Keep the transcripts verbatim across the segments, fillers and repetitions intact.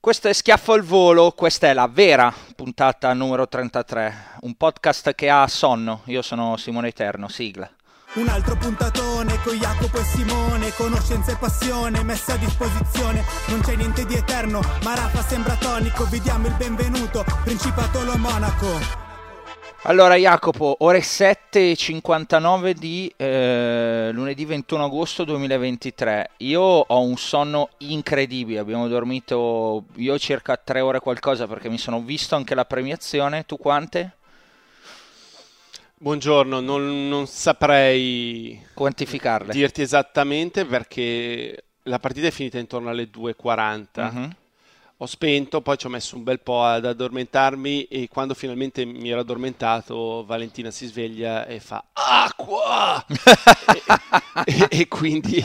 Questo è Schiaffo al volo, questa è la vera puntata numero trentatré, un podcast che ha sonno. Io sono Simone Eterno, sigla. Un altro puntatone con Jacopo e Simone, conoscenza e passione messa a disposizione. Non c'è niente di eterno, ma Rafa sembra tonico, vi diamo il benvenuto, Principato Monaco. Allora Jacopo, ore sette e cinquantanove di eh, lunedì ventuno agosto duemilaventitré. Io ho un sonno incredibile, abbiamo dormito io circa tre ore qualcosa perché mi sono visto anche la premiazione. Tu quante? Buongiorno, non, non saprei quantificarle, dirti esattamente perché la partita è finita intorno alle due e quaranta. Mm-hmm. Ho spento, poi ci ho messo un bel po' ad addormentarmi e quando finalmente mi ero addormentato Valentina si sveglia e fa acqua e, e, e quindi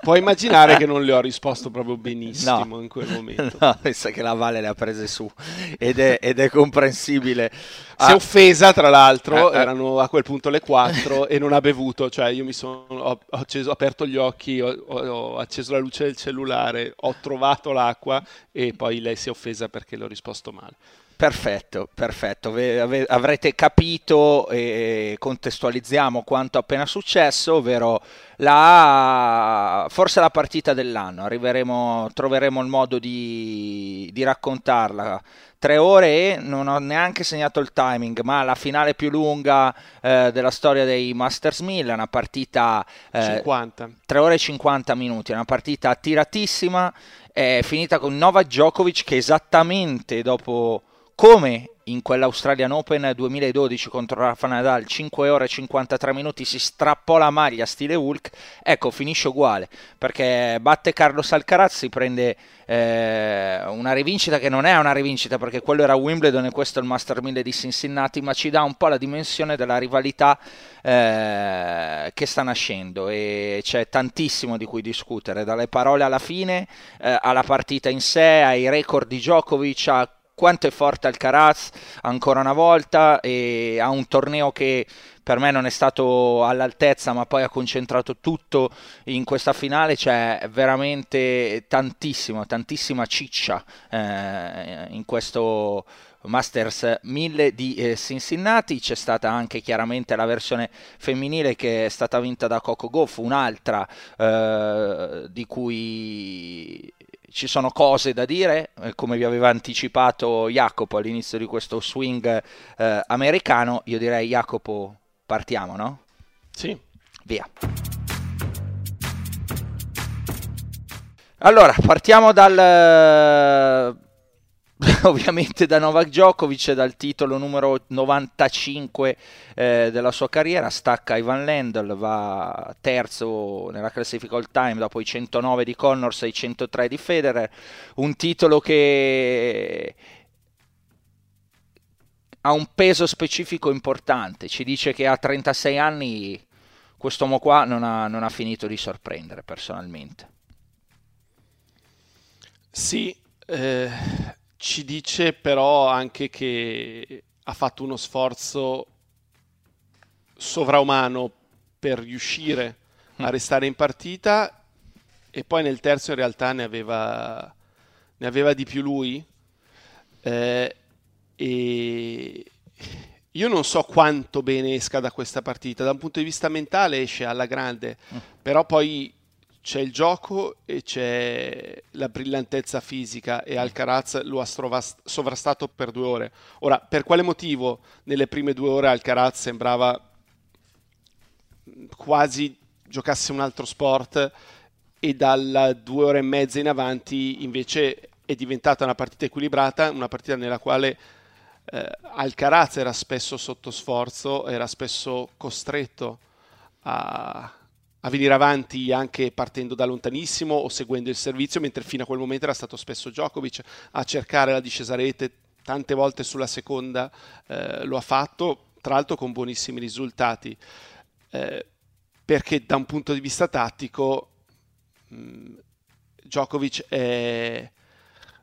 puoi immaginare che non le ho risposto proprio benissimo, no, in quel momento. No, pensa che la Vale le ha prese su ed è, ed è comprensibile. Si è ah. offesa tra l'altro, ah, ah. erano a quel punto le quattro e non ha bevuto, cioè io mi sono ho, ho, acceso, ho aperto gli occhi, ho, ho, ho acceso la luce del cellulare, ho trovato l'acqua e poi lei si è offesa perché le ho risposto male. Perfetto, perfetto, Ave, avrete capito e contestualizziamo quanto appena successo, ovvero la forse la partita dell'anno, arriveremo, troveremo il modo di, di raccontarla. Tre ore e non ho neanche segnato il timing, ma la finale più lunga eh, della storia dei Masters mille, una partita eh, cinquanta. tre ore e cinquanta minuti, una partita tiratissima, è finita con Novak Djokovic che esattamente dopo, come in quell'Australian Open duemiladodici contro Rafa Nadal, cinque ore e cinquantatré minuti, si strappò la maglia stile Hulk, ecco finisce uguale perché batte Carlos Alcaraz, si prende eh, una rivincita che non è una rivincita perché quello era Wimbledon e questo è il Master mille di Cincinnati, ma ci dà un po' la dimensione della rivalità eh, che sta nascendo e c'è tantissimo di cui discutere, dalle parole alla fine eh, alla partita in sé, ai record di Djokovic, a quanto è forte Alcaraz ancora una volta e ha un torneo che per me non è stato all'altezza ma poi ha concentrato tutto in questa finale, c'è cioè veramente tantissima, tantissima ciccia eh, in questo Masters mille di eh, Cincinnati. C'è stata anche chiaramente la versione femminile che è stata vinta da Coco Gauff, un'altra eh, di cui ci sono cose da dire, come vi aveva anticipato Jacopo all'inizio di questo swing eh, americano. Io direi, Jacopo, partiamo, no? Sì. Via. Allora, partiamo dal... ovviamente da Novak Djokovic, dal titolo numero novantacinque eh, della sua carriera, stacca Ivan Lendl, va terzo nella classifica all time dopo i centonove di Connors e i centotré di Federer, un titolo che ha un peso specifico importante, ci dice che a trentasei anni quest'uomo qua non ha, non ha finito di sorprendere personalmente. Sì, eh... ci dice però anche che ha fatto uno sforzo sovraumano per riuscire a restare in partita e poi nel terzo in realtà ne aveva, ne aveva di più lui. Eh, e io non so quanto bene esca da questa partita, da un punto di vista mentale esce alla grande, però poi c'è il gioco e c'è la brillantezza fisica, e Alcaraz lo ha sovrastato per due ore. Ora, per quale motivo nelle prime due ore Alcaraz sembrava quasi giocasse un altro sport e dalla due ore e mezza in avanti invece è diventata una partita equilibrata, una partita nella quale eh, Alcaraz era spesso sotto sforzo, era spesso costretto a... a venire avanti anche partendo da lontanissimo o seguendo il servizio, mentre fino a quel momento era stato spesso Djokovic a cercare la discesa rete, tante volte sulla seconda eh, lo ha fatto, tra l'altro con buonissimi risultati, eh, perché da un punto di vista tattico mh, Djokovic è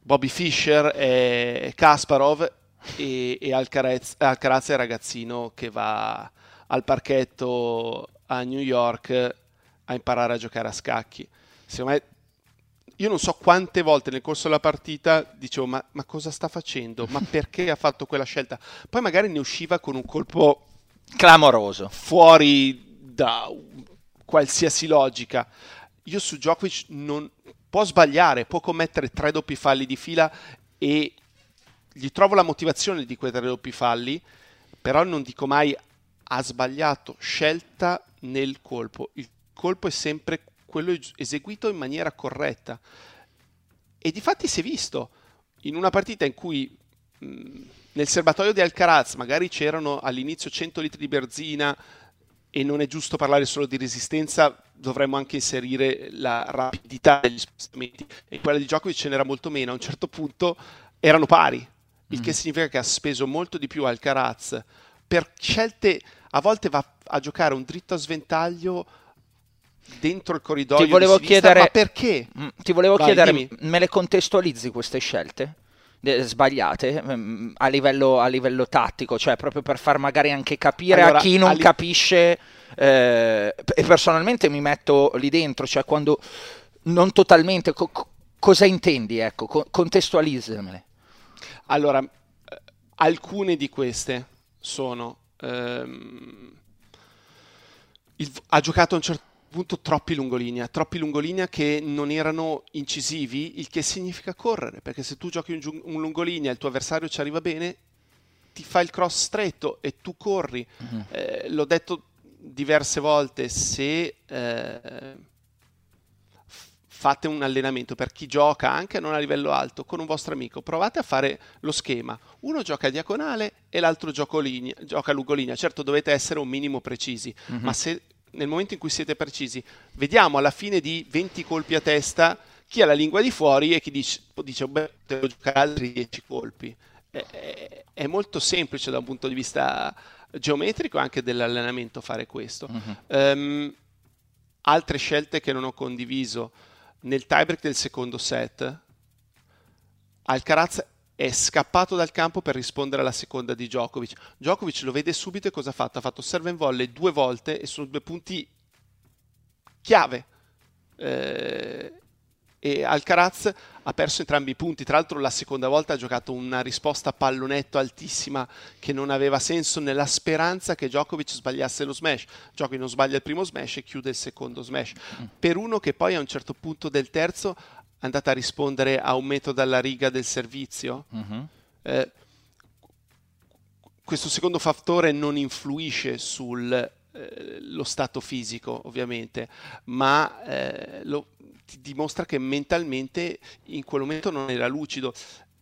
Bobby Fischer, è Kasparov e, e Alcaraz, Alcaraz è il ragazzino che va al parchetto a New York a imparare a giocare a scacchi. Secondo me, io non so quante volte nel corso della partita dicevo ma, ma cosa sta facendo, ma perché ha fatto quella scelta, poi magari ne usciva con un colpo clamoroso fuori da qualsiasi logica. Io su Djokovic non può sbagliare, può commettere tre doppi falli di fila e gli trovo la motivazione di quei tre doppi falli, però non dico mai ha sbagliato scelta nel colpo. Il colpo è sempre quello eseguito in maniera corretta, e difatti si è visto in una partita in cui mh, nel serbatoio di Alcaraz magari c'erano all'inizio cento litri di benzina, e non è giusto parlare solo di resistenza, dovremmo anche inserire la rapidità degli spostamenti, e quella di Djokovic ce n'era molto meno. A un certo punto erano pari, il mm. che significa che ha speso molto di più Alcaraz per scelte. A volte va a giocare un dritto a sventaglio dentro il corridoio. Ti volevo di sinistra, chiedere, ma perché? Mh, ti volevo Vai, chiedere, dimmi. Me le contestualizzi queste scelte eh, sbagliate mh, a, livello, a livello tattico, cioè proprio per far magari anche capire allora, a chi non a li... capisce, eh, e personalmente mi metto lì dentro, cioè quando non totalmente, co- cosa intendi? Ecco, co- contestualizzamele. Allora, alcune di queste sono... Um, il, ha giocato a un certo punto troppi lungolinea, troppi lungolinea che non erano incisivi, il che significa correre, perché se tu giochi un, un lungolinea e il tuo avversario ci arriva bene, ti fa il cross stretto e tu corri. Uh-huh. Eh, l'ho detto diverse volte, se eh, fate un allenamento per chi gioca anche non a livello alto con un vostro amico, provate a fare lo schema: uno gioca a diagonale e l'altro gioca linea, gioca lungo linea. Certo, dovete essere un minimo precisi, mm-hmm. ma se nel momento in cui siete precisi, vediamo alla fine di venti colpi a testa chi ha la lingua di fuori e chi dice, dice beh, devo giocare altri dieci colpi. È, è, è molto semplice da un punto di vista geometrico anche dell'allenamento fare questo. Mm-hmm. Um, altre scelte che non ho condiviso: nel tiebreak del secondo set Alcaraz è scappato dal campo per rispondere alla seconda di Djokovic. Djokovic lo vede subito e cosa ha fatto? Ha fatto serve in volley due volte e sono due punti chiave, eh, e Alcaraz ha perso entrambi i punti. Tra l'altro la seconda volta ha giocato una risposta a pallonetto altissima che non aveva senso, nella speranza che Djokovic sbagliasse lo smash. Djokovic non sbaglia il primo smash e chiude il secondo smash per uno che poi a un certo punto del terzo è andata a rispondere a un metro dalla riga del servizio. Uh-huh. Eh, questo secondo fattore non influisce sul eh, lo stato fisico ovviamente, ma eh, lo dimostra che mentalmente in quel momento non era lucido.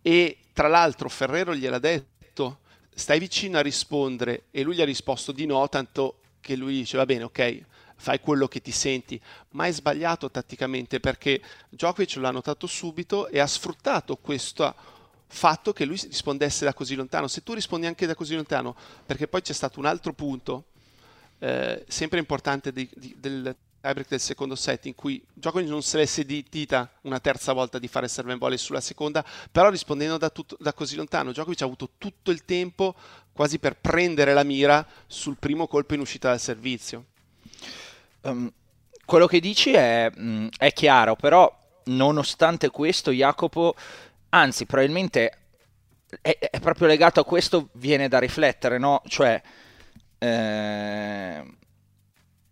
E tra l'altro Ferrero gliel'ha detto: stai vicino a rispondere, e lui gli ha risposto di no, tanto che lui dice va bene, ok, fai quello che ti senti. Ma è sbagliato tatticamente, perché Djokovic l'ha notato subito e ha sfruttato questo fatto che lui rispondesse da così lontano. Se tu rispondi anche da così lontano, perché poi c'è stato un altro punto eh, sempre importante di, di, del tiebreak del secondo set, in cui Djokovic non se l'è dita una terza volta di fare serve and volley sulla seconda, però rispondendo da, tutto, da così lontano Djokovic ha avuto tutto il tempo quasi per prendere la mira sul primo colpo in uscita dal servizio. Um, quello che dici è, è chiaro, però nonostante questo, Jacopo, anzi probabilmente è, è proprio legato a questo, viene da riflettere, no? Cioè eh...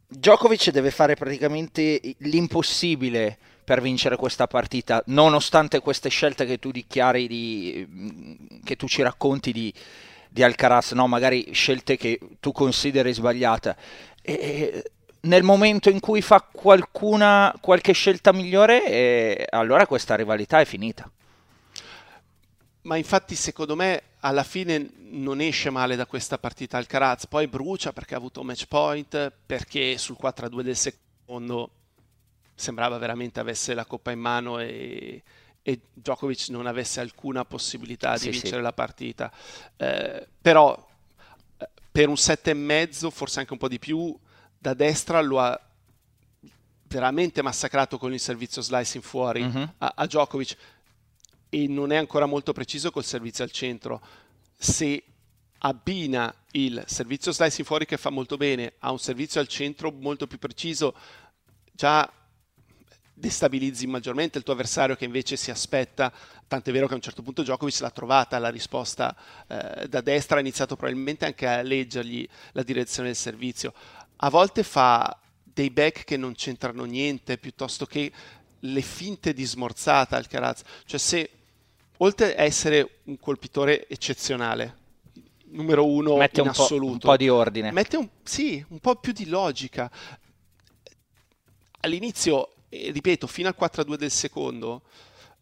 Djokovic deve fare praticamente l'impossibile per vincere questa partita, nonostante queste scelte che tu dichiari, di, che tu ci racconti di, di Alcaraz, no? Magari scelte che tu consideri sbagliate. E nel momento in cui fa qualcuna, qualche scelta migliore, eh, allora questa rivalità è finita. Ma infatti secondo me alla fine non esce male da questa partita Alcaraz, poi brucia perché ha avuto un match point, perché sul quattro a due del secondo sembrava veramente avesse la coppa in mano e, e Djokovic non avesse alcuna possibilità di sì, vincere sì. la partita. Eh, però per un sette e mezzo, forse anche un po' di più, da destra lo ha veramente massacrato con il servizio slicing fuori mm-hmm. a, a Djokovic. E non è ancora molto preciso col servizio al centro. Se abbina il servizio slicing fuori, che fa molto bene, a un servizio al centro molto più preciso, già destabilizzi maggiormente il tuo avversario, che invece si aspetta, tant'è vero che a un certo punto Djokovic l'ha trovata la risposta eh, da destra, ha iniziato probabilmente anche a leggergli la direzione del servizio. A volte fa dei back che non c'entrano niente, piuttosto che le finte di smorzata Alcaraz, cioè se oltre a essere un colpitore eccezionale, numero uno mette in un assoluto, po', un po' di ordine, mette un, sì, un po' più di logica. All'inizio, eh, ripeto, fino al quattro a due del secondo,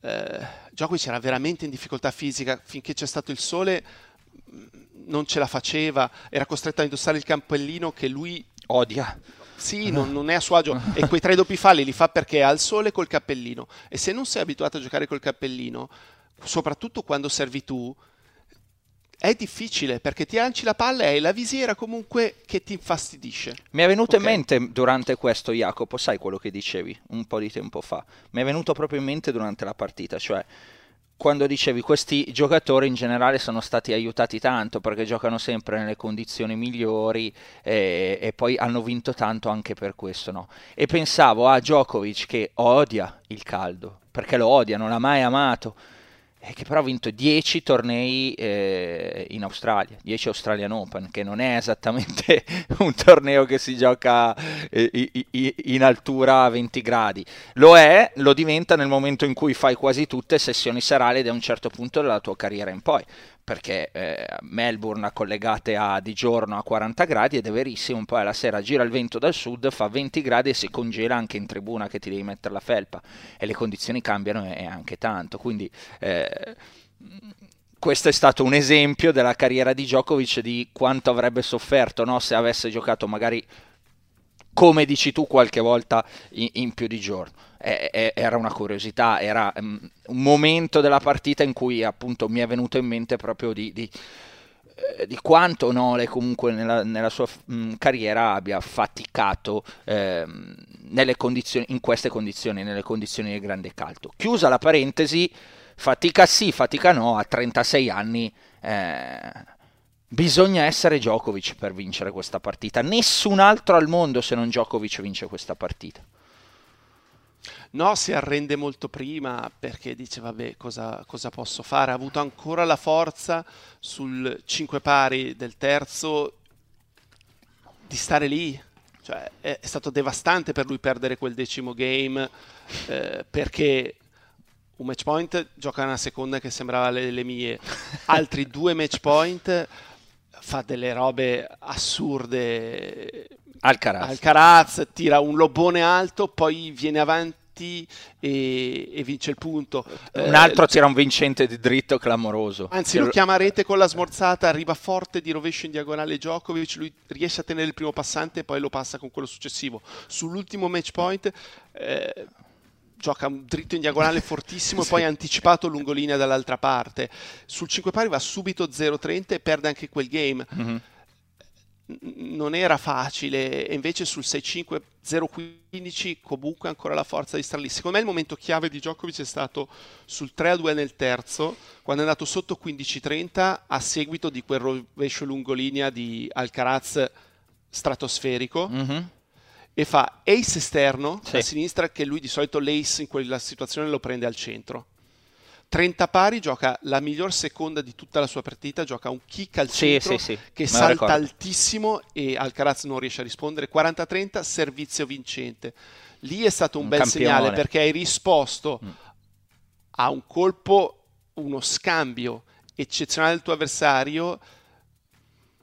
eh, Djokovic c'era veramente in difficoltà fisica, finché c'è stato il sole non ce la faceva, era costretto a indossare il cappellino che lui odia. Sì, non, non è a suo agio, e quei tre doppi falli li fa perché ha il sole col cappellino, e se non sei abituato a giocare col cappellino, soprattutto quando servi tu, è difficile perché ti lanci la palla e hai la visiera comunque che ti infastidisce. Mi è venuto okay. in mente durante questo, Jacopo, sai quello che dicevi un po' di tempo fa, mi è venuto proprio in mente durante la partita, cioè quando dicevi questi giocatori in generale sono stati aiutati tanto perché giocano sempre nelle condizioni migliori e, e poi hanno vinto tanto anche per questo, no? E pensavo a Djokovic che odia il caldo, perché lo odia, non l'ha mai amato, e che però ha vinto dieci tornei eh, in Australia, dieci Australian Open, che non è esattamente un torneo che si gioca eh, in altura a venti gradi. Lo è, lo diventa nel momento in cui fai quasi tutte sessioni serali da un certo punto della tua carriera in poi, perché eh, Melbourne ha collegate a, di giorno a quaranta gradi ed è verissimo, poi alla sera gira il vento dal sud, fa venti gradi e si congela anche in tribuna che ti devi mettere la felpa, e le condizioni cambiano e anche tanto, quindi eh, questo è stato un esempio della carriera di Djokovic, di quanto avrebbe sofferto, no? Se avesse giocato magari, come dici tu, qualche volta in, in più di giorno. Eh, eh, era una curiosità, era um, un momento della partita in cui appunto mi è venuto in mente proprio di, di, eh, di quanto Nole comunque nella, nella sua mh, carriera abbia faticato eh, nelle condizioni, in queste condizioni, nelle condizioni di grande caldo. Chiusa la parentesi, fatica sì, fatica no, a trentasei anni... Eh, bisogna essere Djokovic per vincere questa partita. Nessun altro al mondo se non Djokovic vince questa partita. No, si arrende molto prima perché dice vabbè, cosa, cosa posso fare? Ha avuto ancora la forza sul cinque pari del terzo di stare lì. Cioè, è, è stato devastante per lui perdere quel decimo game eh, perché... un match point, gioca una seconda che sembrava le, le mie, altri due match point, fa delle robe assurde Alcaraz, Alcaraz tira un lobbone alto, poi viene avanti e, e vince il punto, un altro eh, tira un vincente di dritto clamoroso, anzi lo chiama rete con la smorzata, arriva forte di rovescio in diagonale Djokovic, lui riesce a tenere il primo passante e poi lo passa con quello successivo. Sull'ultimo match point eh, gioca un dritto in diagonale fortissimo sì. e poi anticipato lungolinea dall'altra parte. Sul cinque pari va subito zero a trenta e perde anche quel game. Mm-hmm. Non era facile, e invece sul sei cinque, zero a quindici comunque ancora la forza di stare lì. Secondo me il momento chiave di Djokovic è stato sul tre a due nel terzo, quando è andato sotto quindici a trenta a seguito di quel rovescio lungolinea di Alcaraz stratosferico. Mm-hmm. E fa ace esterno sì. a sinistra, che lui di solito l'ace in quella situazione lo prende al centro. trenta pari, gioca la miglior seconda di tutta la sua partita, gioca un kick al centro, sì, sì, sì, che salta altissimo e Alcaraz non riesce a rispondere. Quaranta a trenta, servizio vincente. Lì è stato un, un bel campione. Segnale, perché hai risposto mm. a un colpo, uno scambio eccezionale del tuo avversario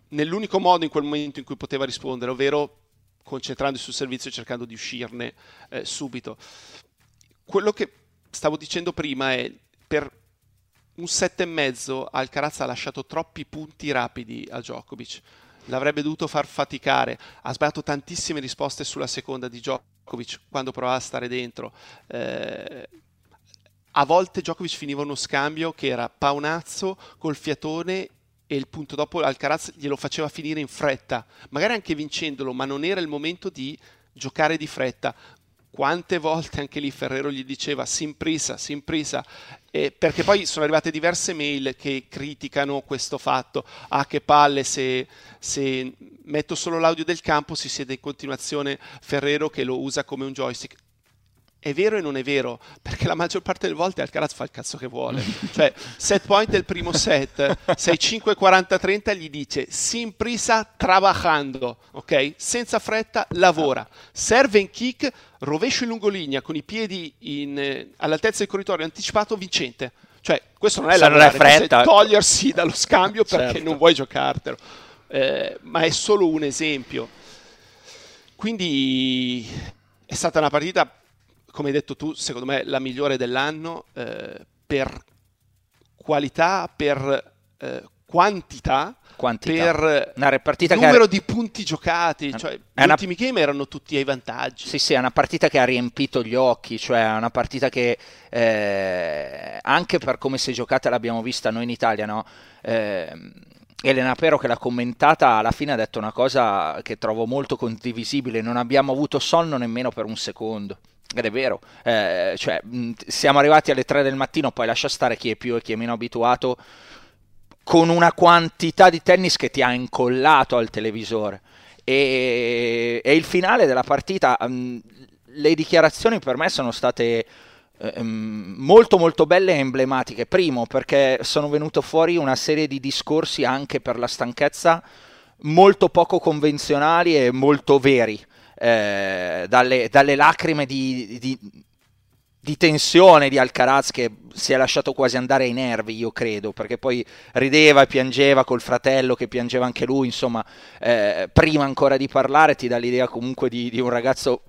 nell'unico modo in quel momento in cui poteva rispondere, ovvero concentrandosi sul servizio e cercando di uscirne eh, subito. Quello che stavo dicendo prima è, per un sette e mezzo Alcaraz ha lasciato troppi punti rapidi a Djokovic, l'avrebbe dovuto far faticare, ha sbagliato tantissime risposte sulla seconda di Djokovic quando provava a stare dentro. eh, a volte Djokovic finiva uno scambio che era paonazzo col fiatone e il punto dopo Alcaraz glielo faceva finire in fretta, magari anche vincendolo, ma non era il momento di giocare di fretta. Quante volte anche lì Ferrero gli diceva simprisa, simprisa, eh, perché poi sono arrivate diverse mail che criticano questo fatto. Ah, che palle, se, se metto solo l'audio del campo si siede in continuazione Ferrero che lo usa come un joystick. È vero e non è vero, perché la maggior parte delle volte Alcaraz fa il cazzo che vuole. Cioè, set point del primo set, sei cinque quaranta trenta, gli dice sin prisa trabajando, ok? Senza fretta, lavora. Serve in kick, rovescio in lungolinea, con i piedi in, eh, all'altezza del corridoio anticipato, vincente. Cioè, questo non è la non è fretta, togliersi dallo scambio perché certo. non vuoi giocartelo. Eh, ma è solo un esempio. Quindi è stata una partita, come hai detto tu, secondo me la migliore dell'anno, eh, per qualità, per eh, quantità, quantità, per una partita numero che... di punti giocati. Cioè, gli una... ultimi game erano tutti ai vantaggi. Sì, sì, è una partita che ha riempito gli occhi, cioè è una partita che eh, anche per come si è giocata, l'abbiamo vista noi in Italia, no? Eh, Elena Pero, che l'ha commentata, alla fine ha detto una cosa che trovo molto condivisibile: non abbiamo avuto sonno nemmeno per un secondo. Ed è vero, eh, cioè, mh, siamo arrivati alle tre del mattino, poi lascia stare chi è più e chi è meno abituato, con una quantità di tennis che ti ha incollato al televisore. E, e il finale della partita, mh, le dichiarazioni per me sono state eh, mh, molto molto belle e emblematiche. Primo, perché sono venuto fuori una serie di discorsi anche per la stanchezza molto poco convenzionali e molto veri. Eh, dalle, dalle lacrime di, di, di tensione di Alcaraz, che si è lasciato quasi andare ai nervi, io credo, perché poi rideva e piangeva col fratello che piangeva anche lui, insomma, eh, prima ancora di parlare ti dà l'idea comunque di, di un ragazzo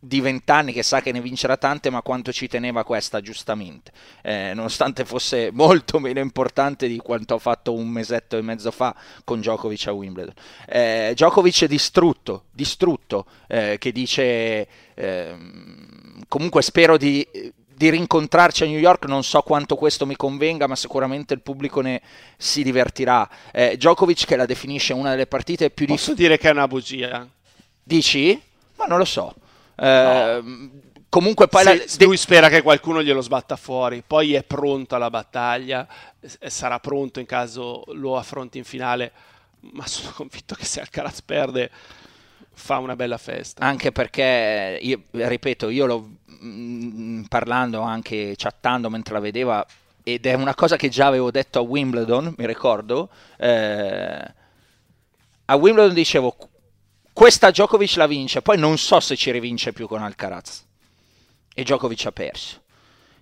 di vent'anni che sa che ne vincerà tante, ma quanto ci teneva questa, giustamente, eh, nonostante fosse molto meno importante di quanto ha fatto un mesetto e mezzo fa con Djokovic a Wimbledon. eh, Djokovic è distrutto, distrutto eh, che dice eh, comunque spero di, di rincontrarci a New York, non so quanto questo mi convenga, ma sicuramente il pubblico ne si divertirà. eh, Djokovic che la definisce una delle partite più difficili. Posso di... dire che è una bugia? Dici? Ma non lo so. No. Uh, comunque poi se, la... de... lui spera che qualcuno glielo sbatta fuori, poi è pronto alla battaglia, sarà pronto in caso lo affronti in finale, ma sono convinto che se Alcaraz perde fa una bella festa, anche perché io, ripeto, io l'ho mh, parlando anche chattando mentre la vedeva, ed è una cosa che già avevo detto a Wimbledon, mi ricordo, eh, a Wimbledon dicevo: questa Djokovic la vince, poi non so se ci rivince più con Alcaraz. E Djokovic ha perso.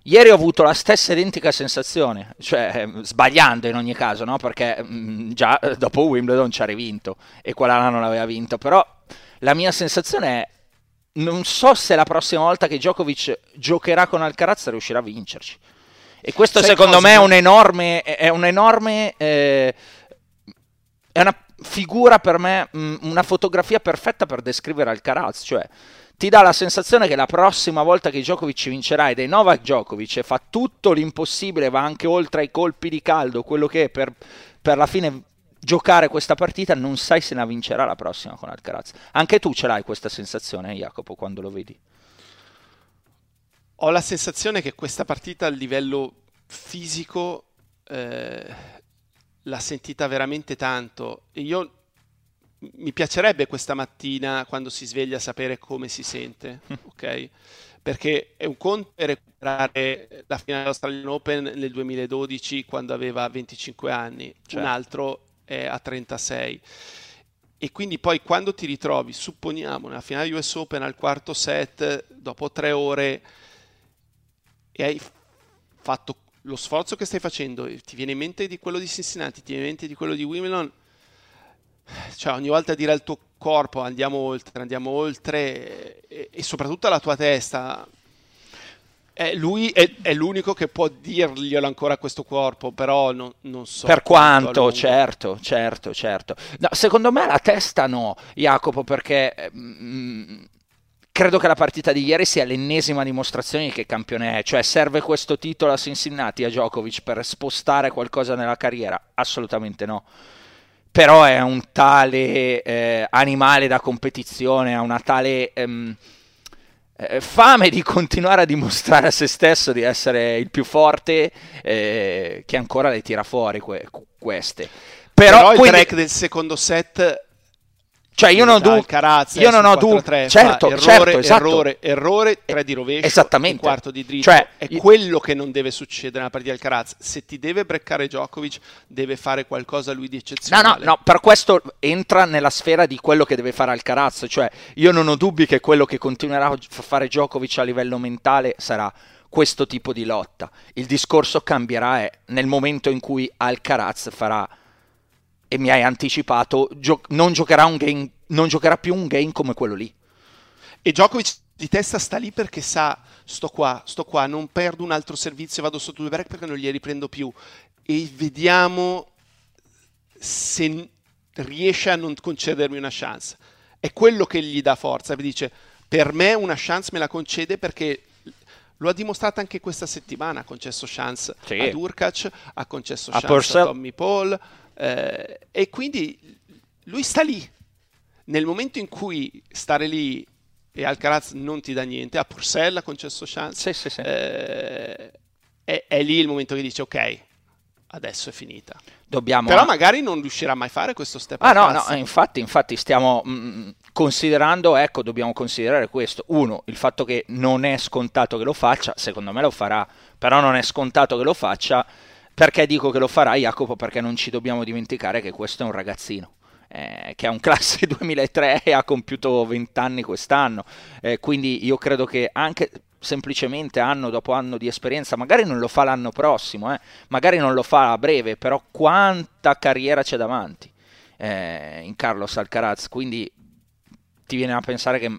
Ieri ho avuto la stessa identica sensazione, cioè sbagliando in ogni caso, no? Perché mh, già dopo Wimbledon ci ha rivinto e quella là non l'aveva vinto. Però la mia sensazione è: non so se la prossima volta che Djokovic giocherà con Alcaraz riuscirà a vincerci. E questo Sai secondo cosa? me è un enorme... È un enorme eh, è una figura per me, una fotografia perfetta per descrivere Alcaraz, cioè ti dà la sensazione che la prossima volta che Djokovic vincerà, ed è Novak Djokovic, fa tutto l'impossibile, va anche oltre ai colpi di caldo, quello che è per, per alla fine giocare questa partita, non sai se la vincerà la prossima con Alcaraz. Anche tu ce l'hai questa sensazione, eh, Jacopo, quando lo vedi? Ho la sensazione che questa partita a livello fisico eh... l'ha sentita veramente tanto. Io mi piacerebbe questa mattina, quando si sveglia, sapere come si sente, ok? perché è un conto per recuperare la finale dell'Australian Open nel duemiladodici quando aveva venticinque anni, cioè. Un altro è a trentasei. E quindi poi quando ti ritrovi, supponiamo, nella finale U S Open al quarto set, dopo tre ore, e hai fatto lo sforzo che stai facendo, e ti viene in mente di quello di Cincinnati, ti viene in mente di quello di Wimbledon, cioè ogni volta dire al tuo corpo andiamo oltre, andiamo oltre, e, e soprattutto alla tua testa. Eh, lui è, è l'unico che può dirglielo ancora a questo corpo, però non, non so. Per quanto, certo, certo, certo. No, secondo me la testa no, Jacopo, perché mh, credo che la partita di ieri sia l'ennesima dimostrazione di che campione è. Cioè serve questo titolo a Cincinnati, a Djokovic, per spostare qualcosa nella carriera? Assolutamente no. Però è un tale eh, animale da competizione, ha una tale... Ehm, fame di continuare a dimostrare a se stesso di essere il più forte, eh, che ancora le tira fuori que- queste. Però, Però il quindi... break del secondo set, cioè io non, du- Carazza, io non ho dubbi, certo, errore, certo, esatto. errore, errore, tre di rovescio, esattamente. Quarto di dritto, cioè, è io... quello che non deve succedere nella partita di Alcaraz. Se ti deve breccare Djokovic, deve fare qualcosa lui di eccezionale. No, no, no, per questo entra nella sfera di quello che deve fare Alcaraz, cioè io non ho dubbi che quello che continuerà a fare Djokovic a livello mentale sarà questo tipo di lotta. Il discorso cambierà è nel momento in cui Alcaraz farà, e mi hai anticipato, gio- non, giocherà un game, non giocherà più un game come quello lì. E Djokovic di testa sta lì perché sa, sto qua, sto qua, non perdo un altro servizio, vado sotto due break perché non li riprendo più. E vediamo se riesce a non concedermi una chance. È quello che gli dà forza, mi dice, per me una chance me la concede perché... Lo ha dimostrato anche questa settimana, ha concesso chance sì. a Durkac, ha concesso a chance Purcell. a Tommy Paul, eh, e quindi lui sta lì. Nel momento in cui stare lì e Alcaraz non ti dà niente, a Purcell ha concesso chance, sì, sì, sì. Eh, è, è lì il momento che dice ok, adesso è finita. Dobbiamo... Però magari non riuscirà mai a fare questo step up. Ah no, no, infatti, infatti stiamo mh, considerando, ecco, dobbiamo considerare questo. Uno, il fatto che non è scontato che lo faccia, secondo me lo farà, però non è scontato che lo faccia. Perché dico che lo farà, Jacopo? Perché non ci dobbiamo dimenticare che questo è un ragazzino, eh, che è un classe duemilatré e ha compiuto venti anni quest'anno. Eh, quindi io credo che anche... semplicemente anno dopo anno di esperienza, magari non lo fa l'anno prossimo, eh? Magari non lo fa a breve, però quanta carriera c'è davanti eh, in Carlos Alcaraz, quindi ti viene a pensare che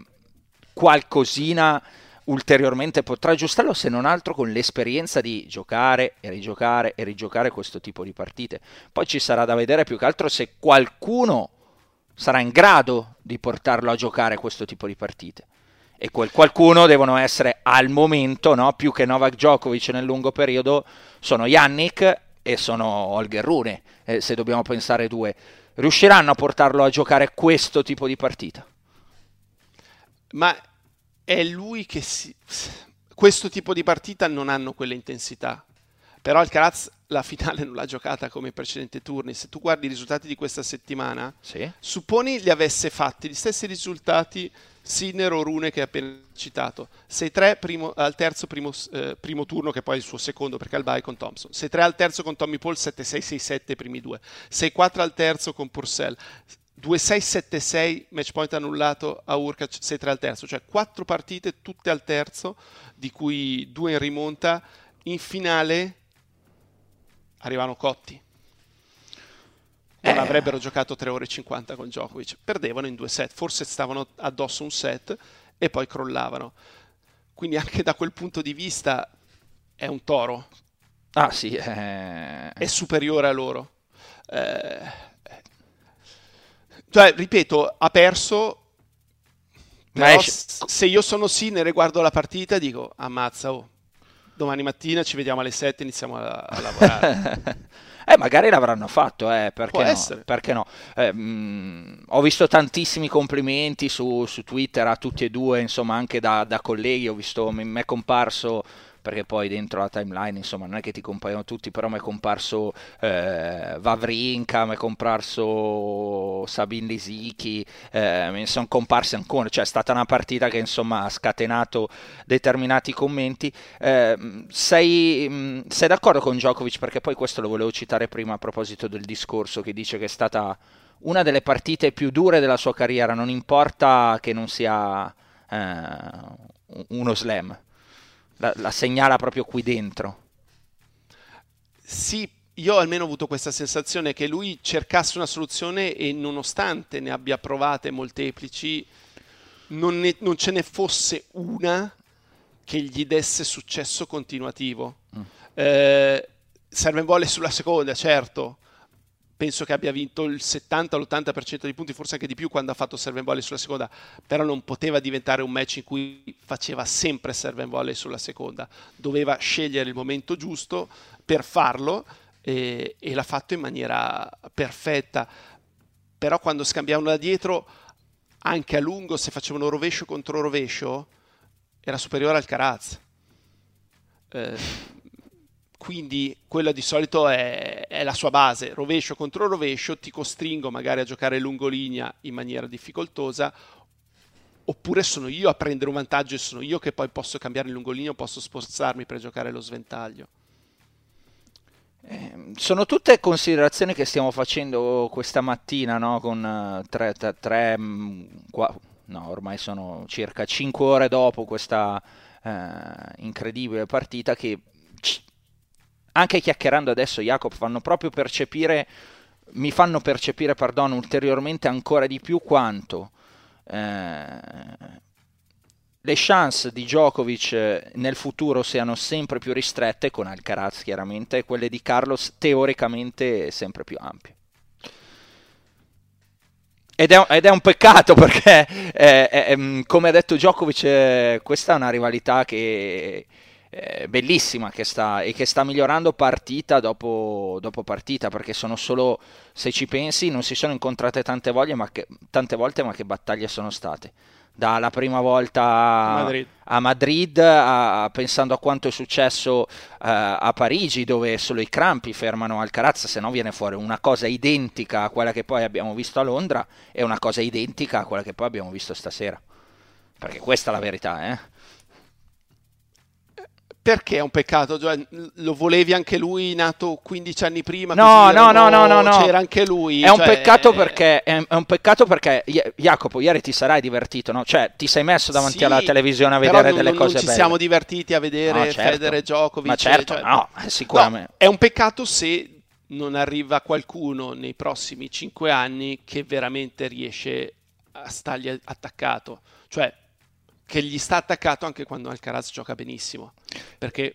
qualcosina ulteriormente potrà aggiustarlo, se non altro con l'esperienza di giocare e rigiocare e rigiocare questo tipo di partite. Poi ci sarà da vedere più che altro se qualcuno sarà in grado di portarlo a giocare questo tipo di partite. E quel qualcuno devono essere al momento, no? Più che Novak Djokovic nel lungo periodo, sono Jannik e sono Holger Rune, eh, se dobbiamo pensare due. Riusciranno a portarlo a giocare questo tipo di partita? Ma è lui che si... questo tipo di partita non hanno quell'intensità. Però Alcaraz la finale non l'ha giocata come i precedenti turni. Se tu guardi i risultati di questa settimana, sì. Supponi li avesse fatti gli stessi risultati Sinner o Rune che hai appena citato, sei tre primo, al terzo primo, eh, primo turno, che poi è il suo secondo perché ha il bye con Thompson, sei tre al terzo con Tommy Paul, sette sei sei sette primi due, sei quattro al terzo con Purcell, due sei sette sei match point annullato a Urkac, sei tre al terzo, cioè quattro partite tutte al terzo, di cui due in rimonta. In finale arrivano cotti, non eh. avrebbero giocato tre ore e cinquanta con Djokovic, perdevano in due set, forse stavano addosso un set e poi crollavano, quindi anche da quel punto di vista è un toro, ah sì eh. è superiore a loro, eh. cioè ripeto, ha perso, però se io sono Sinner e guardo la partita dico ammazza, oh domani mattina ci vediamo alle sette, iniziamo a, a lavorare. eh, magari l'avranno fatto, eh, perché no? Perché no? Eh, mh, ho visto tantissimi complimenti su, su Twitter a tutti e due, insomma anche da, da colleghi, ho visto, mi è comparso... perché poi dentro la timeline insomma non è che ti compaiono tutti, però mi è comparso eh, Vavrinka, mi è comparso Sabine Lisicki, eh, mi sono comparsi ancora, cioè è stata una partita che insomma ha scatenato determinati commenti. eh, sei, sei d'accordo con Djokovic? Perché poi questo lo volevo citare prima a proposito del discorso che dice che è stata una delle partite più dure della sua carriera, non importa che non sia eh, uno slam, la, la segnala proprio qui dentro. Sì, io almeno ho avuto questa sensazione che lui cercasse una soluzione e nonostante ne abbia provate molteplici, non, ne, non ce ne fosse una che gli desse successo continuativo. Mm. Eh, serve in vole sulla seconda, certo. Penso che abbia vinto il settanta all'ottanta per cento dei punti, forse anche di più quando ha fatto serve and volley sulla seconda, però non poteva diventare un match in cui faceva sempre serve and volley sulla seconda, doveva scegliere il momento giusto per farlo e, e l'ha fatto in maniera perfetta. Però quando scambiavano da dietro, anche a lungo, se facevano rovescio contro rovescio, era superiore al Alcaraz. Eh, Quindi quella di solito è, è la sua base, rovescio contro rovescio, ti costringo magari a giocare lungolinea in maniera difficoltosa, oppure sono io a prendere un vantaggio e sono io che poi posso cambiare il lungolinea o posso spostarmi per giocare lo sventaglio. Sono tutte considerazioni che stiamo facendo questa mattina, no? Con tre, tre qua, no, ormai sono circa cinque ore dopo questa eh, incredibile partita che... anche chiacchierando adesso, Jacopo, fanno proprio percepire, mi fanno percepire, perdono, ulteriormente ancora di più quanto eh, le chance di Djokovic nel futuro siano sempre più ristrette, con Alcaraz chiaramente, e quelle di Carlos teoricamente sempre più ampie. Ed è, ed è un peccato perché, eh, eh, come ha detto Djokovic, eh, questa è una rivalità che... bellissima che sta, e che sta migliorando partita dopo, dopo partita, perché sono solo, se ci pensi, non si sono incontrate tante, voglie, ma che, tante volte, ma che battaglie sono state, dalla prima volta Madrid. a Madrid a, a, pensando a quanto è successo uh, a Parigi, dove solo i crampi fermano Alcaraz, se no viene fuori una cosa identica a quella che poi abbiamo visto a Londra e una cosa identica a quella che poi abbiamo visto stasera, perché questa è la verità, eh. Perché è un peccato? Lo volevi anche lui, nato quindici anni prima? No, no, no, no, no, no. C'era anche lui. È, cioè... un peccato perché, è un peccato perché, Jacopo, ieri ti sarai divertito, no? Cioè, ti sei messo davanti sì, alla televisione a vedere non, delle non cose belle. Non ci siamo divertiti a vedere, no, certo. Federer, Djokovic. Ma certo, cioè... no, sicuramente. No, è un peccato se non arriva qualcuno nei prossimi cinque anni che veramente riesce a stargli attaccato. Cioè... che gli sta attaccato anche quando Alcaraz gioca benissimo, perché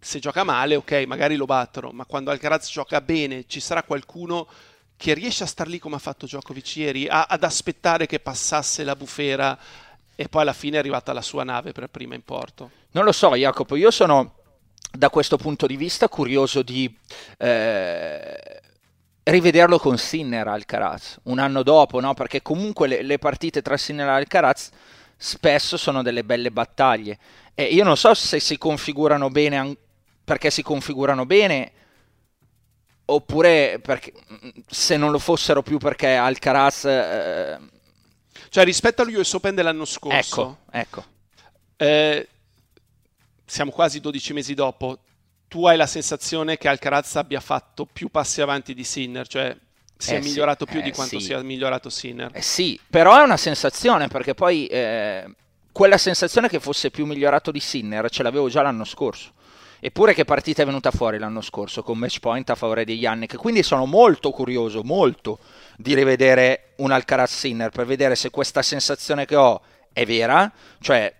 se gioca male, ok, magari lo battono, ma quando Alcaraz gioca bene ci sarà qualcuno che riesce a star lì come ha fatto Djokovic ieri, a, ad aspettare che passasse la bufera e poi alla fine è arrivata la sua nave per prima in porto. Non lo so, Jacopo, io sono da questo punto di vista curioso di... Eh... rivederlo con Sinner Alcaraz un anno dopo, no? Perché comunque le, le partite tra Sinner e Alcaraz spesso sono delle belle battaglie e io non so se si configurano bene perché si configurano bene oppure perché, se non lo fossero più, perché Alcaraz eh... cioè rispetto allo U S Open dell'anno scorso, ecco, ecco. Eh, siamo quasi dodici mesi dopo. Tu hai la sensazione che Alcaraz abbia fatto più passi avanti di Sinner, cioè si eh è migliorato sì, più eh di quanto sì. sia migliorato Sinner. Eh sì, però è una sensazione, perché poi eh, quella sensazione che fosse più migliorato di Sinner ce l'avevo già l'anno scorso. Eppure che partita è venuta fuori l'anno scorso con match point a favore di Jannik. Quindi sono molto curioso, molto, di rivedere un Alcaraz-Sinner per vedere se questa sensazione che ho è vera. Cioè,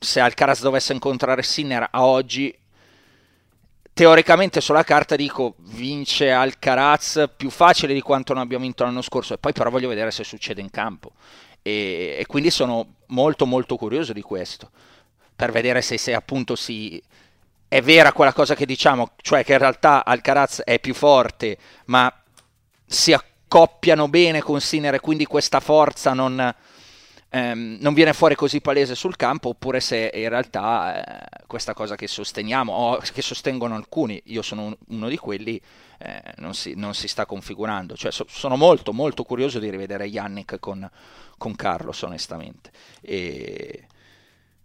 se Alcaraz dovesse incontrare Sinner a oggi... teoricamente sulla carta dico vince Alcaraz più facile di quanto non abbia vinto l'anno scorso, e poi però voglio vedere se succede in campo e, e quindi sono molto molto curioso di questo, per vedere se, se appunto si è vera quella cosa che diciamo, cioè che in realtà Alcaraz è più forte ma si accoppiano bene con Sinner e quindi questa forza non, ehm, non viene fuori così palese sul campo, oppure se in realtà eh, questa cosa che sosteniamo o che sostengono alcuni, io sono un, uno di quelli, eh, non, si, non si sta configurando. Cioè, so, sono molto molto curioso di rivedere Jannik con, con Carlos, onestamente, e...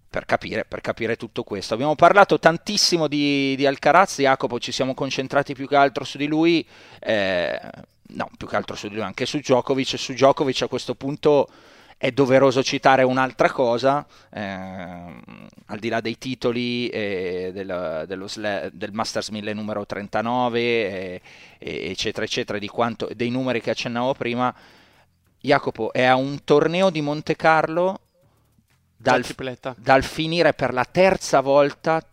Per capire, per capire tutto questo. Abbiamo parlato tantissimo di, di Alcaraz, Jacopo, ci siamo concentrati più che altro su di lui, eh, no, più che altro su di lui, anche su Djokovic. Su Djokovic a questo punto è doveroso citare un'altra cosa, eh, al di là dei titoli, eh, del, dello sl- del Masters mille numero trentanove, eh, eccetera, eccetera, di quanto, dei numeri che accennavo prima. Jacopo è a un torneo di Monte Carlo Dal, dal finire per la terza volta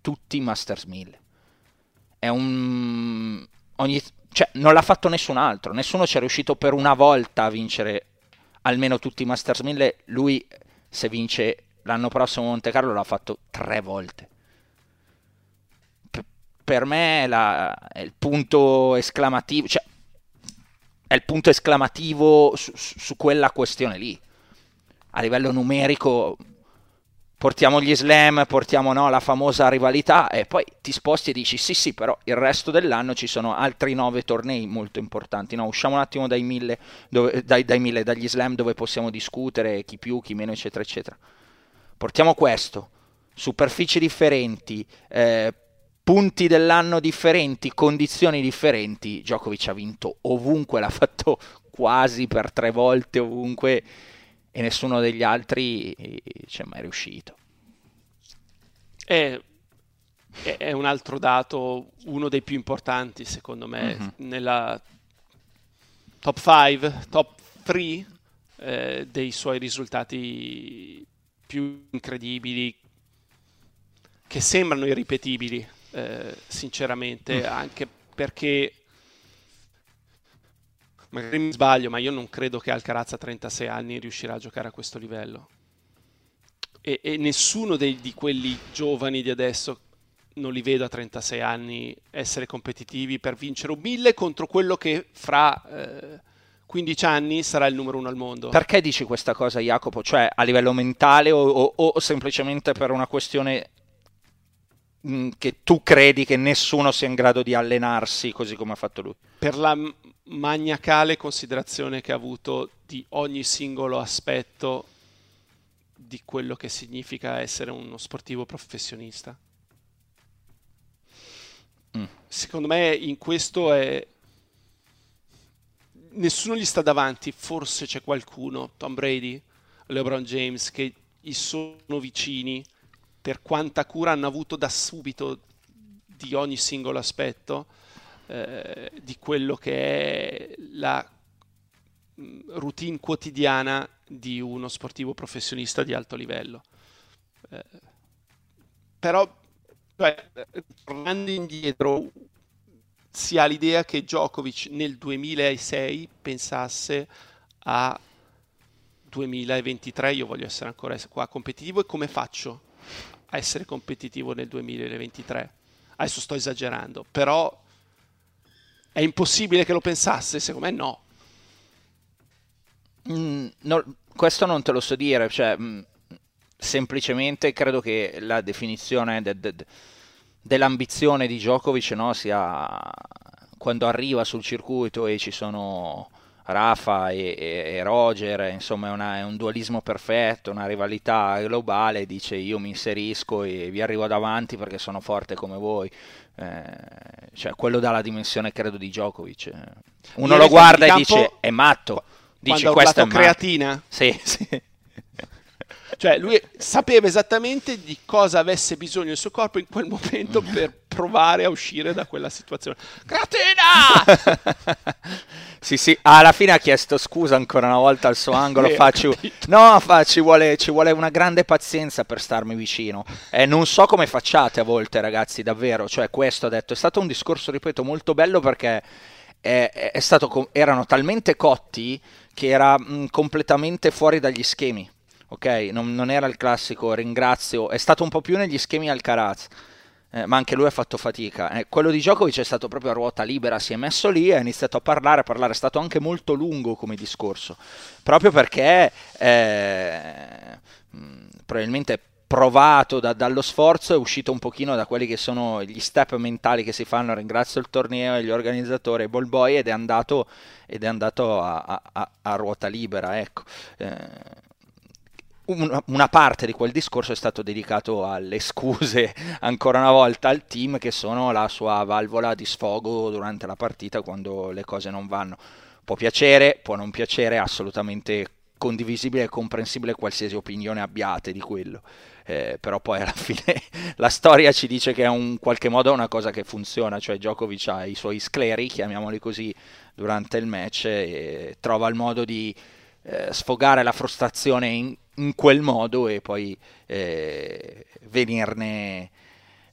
tutti i Masters mille. È un ogni, cioè, non l'ha fatto nessun altro, nessuno ci è riuscito per una volta a vincere almeno tutti i Masters mille. Lui, se vince l'anno prossimo Monte Carlo, l'ha fatto tre volte. P- per me è, la, è il punto esclamativo, cioè, è il punto esclamativo su, su quella questione lì. A livello numerico portiamo gli slam, portiamo no, la famosa rivalità, e poi ti sposti e dici sì sì, però il resto dell'anno ci sono altri nove tornei molto importanti. No, usciamo un attimo dai mille, dove, dai, dai mille, dagli slam, dove possiamo discutere chi più, chi meno, eccetera eccetera. Portiamo questo, superfici differenti, eh, punti dell'anno differenti, condizioni differenti. Djokovic ha vinto ovunque, l'ha fatto quasi per tre volte ovunque, e nessuno degli altri c'è mai riuscito. È, è un altro dato, uno dei più importanti secondo me, mm-hmm. nella top cinque, top tre eh, dei suoi risultati più incredibili, che sembrano irripetibili, eh, sinceramente, mm-hmm. anche perché... Magari mi sbaglio, ma io non credo che Alcaraz a trentasei anni riuscirà a giocare a questo livello. E, e nessuno dei, di quelli giovani di adesso non li vedo a trentasei anni essere competitivi per vincere un mille contro quello che fra eh, quindici anni sarà il numero uno al mondo. Perché dici questa cosa, Jacopo? Cioè a livello mentale o, o, o semplicemente per una questione che tu credi che nessuno sia in grado di allenarsi così come ha fatto lui? Per la maniacale considerazione che ha avuto di ogni singolo aspetto di quello che significa essere uno sportivo professionista. Mm. Secondo me in questo è... nessuno gli sta davanti, forse c'è qualcuno, Tom Brady, LeBron James, che gli sono vicini per quanta cura hanno avuto da subito di ogni singolo aspetto, eh, di quello che è la routine quotidiana di uno sportivo professionista di alto livello. Eh, però, cioè, tornando indietro, si ha l'idea che Djokovic nel duemilasei pensasse a duemilaventitré, io voglio essere ancora qua competitivo, e come faccio a essere competitivo nel duemilaventitré? Adesso sto esagerando, però è impossibile che lo pensasse? Secondo me no. Mm, no, questo non te lo so dire, cioè, mh, semplicemente credo che la definizione de- de- dell'ambizione di Djokovic, no, sia quando arriva sul circuito e ci sono Rafa e, e, e Roger, insomma è, una, è un dualismo perfetto, una rivalità globale, dice io mi inserisco e vi arrivo davanti perché sono forte come voi, eh, cioè quello dà la dimensione credo di Djokovic. Uno lo guarda e dice è matto, dice questo è matto. Creatina? Sì, sì. Cioè lui sapeva esattamente di cosa avesse bisogno il suo corpo in quel momento per provare a uscire da quella situazione. Creatina! Sì, sì, alla fine ha chiesto scusa ancora una volta al suo angolo. Beh, facci... No, fa, ci, vuole, ci vuole una grande pazienza per starmi vicino. Eh, non so come facciate a volte, ragazzi, davvero. Cioè, questo ha detto. È stato un discorso, ripeto, molto bello perché è, è stato com- erano talmente cotti che era mh, completamente fuori dagli schemi. Ok, non, non era il classico ringrazio, è stato un po' più negli schemi Alcaraz, eh, ma anche lui ha fatto fatica. Eh, quello di Djokovic è stato proprio a ruota libera, si è messo lì, ha iniziato a parlare, a parlare, è stato anche molto lungo come discorso, proprio perché eh, probabilmente provato da, dallo sforzo, è uscito un pochino da quelli che sono gli step mentali che si fanno, ringrazio il torneo e gli organizzatori e Ball Boy, ed è andato, ed è andato a, a, a ruota libera, ecco. Eh, una parte di quel discorso è stato dedicato alle scuse ancora una volta al team, che sono la sua valvola di sfogo durante la partita quando le cose non vanno. Può piacere, può non piacere, assolutamente condivisibile e comprensibile qualsiasi opinione abbiate di quello, eh, però poi alla fine la storia ci dice che è un qualche modo una cosa che funziona, cioè Djokovic ha i suoi scleri, chiamiamoli così, durante il match e trova il modo di eh, sfogare la frustrazione in in quel modo e poi eh, venirne,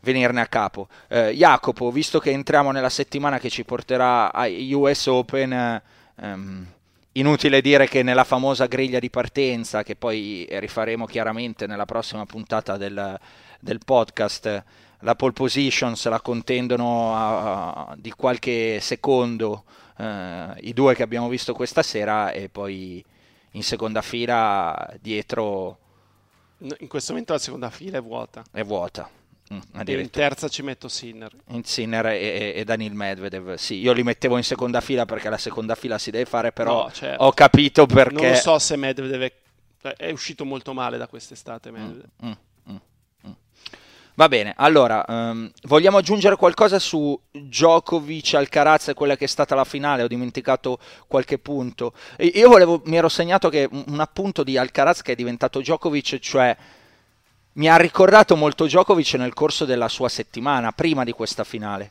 venirne a capo. eh, Jacopo, visto che entriamo nella settimana che ci porterà a U S Open, ehm, inutile dire che nella famosa griglia di partenza, che poi rifaremo chiaramente nella prossima puntata del, del podcast, la pole position se la contendono a, a, di qualche secondo eh, i due che abbiamo visto questa sera, e poi in seconda fila dietro, in questo momento la seconda fila è vuota, è vuota. Mm, e in terza ci metto Sinner, in Sinner e, e, e Daniil Medvedev. Sì, io li mettevo in seconda fila perché la seconda fila si deve fare, però no, certo. Ho capito perché non lo so se Medvedev è, è uscito molto male da quest'estate. mm, mm, mm, mm. Va bene, allora um, vogliamo aggiungere qualcosa su Djokovic Alcaraz e quella che è stata la finale? Ho dimenticato qualche punto. Io volevo, mi ero segnato che un appunto di Alcaraz che è diventato Djokovic, cioè mi ha ricordato molto Djokovic nel corso della sua settimana prima di questa finale,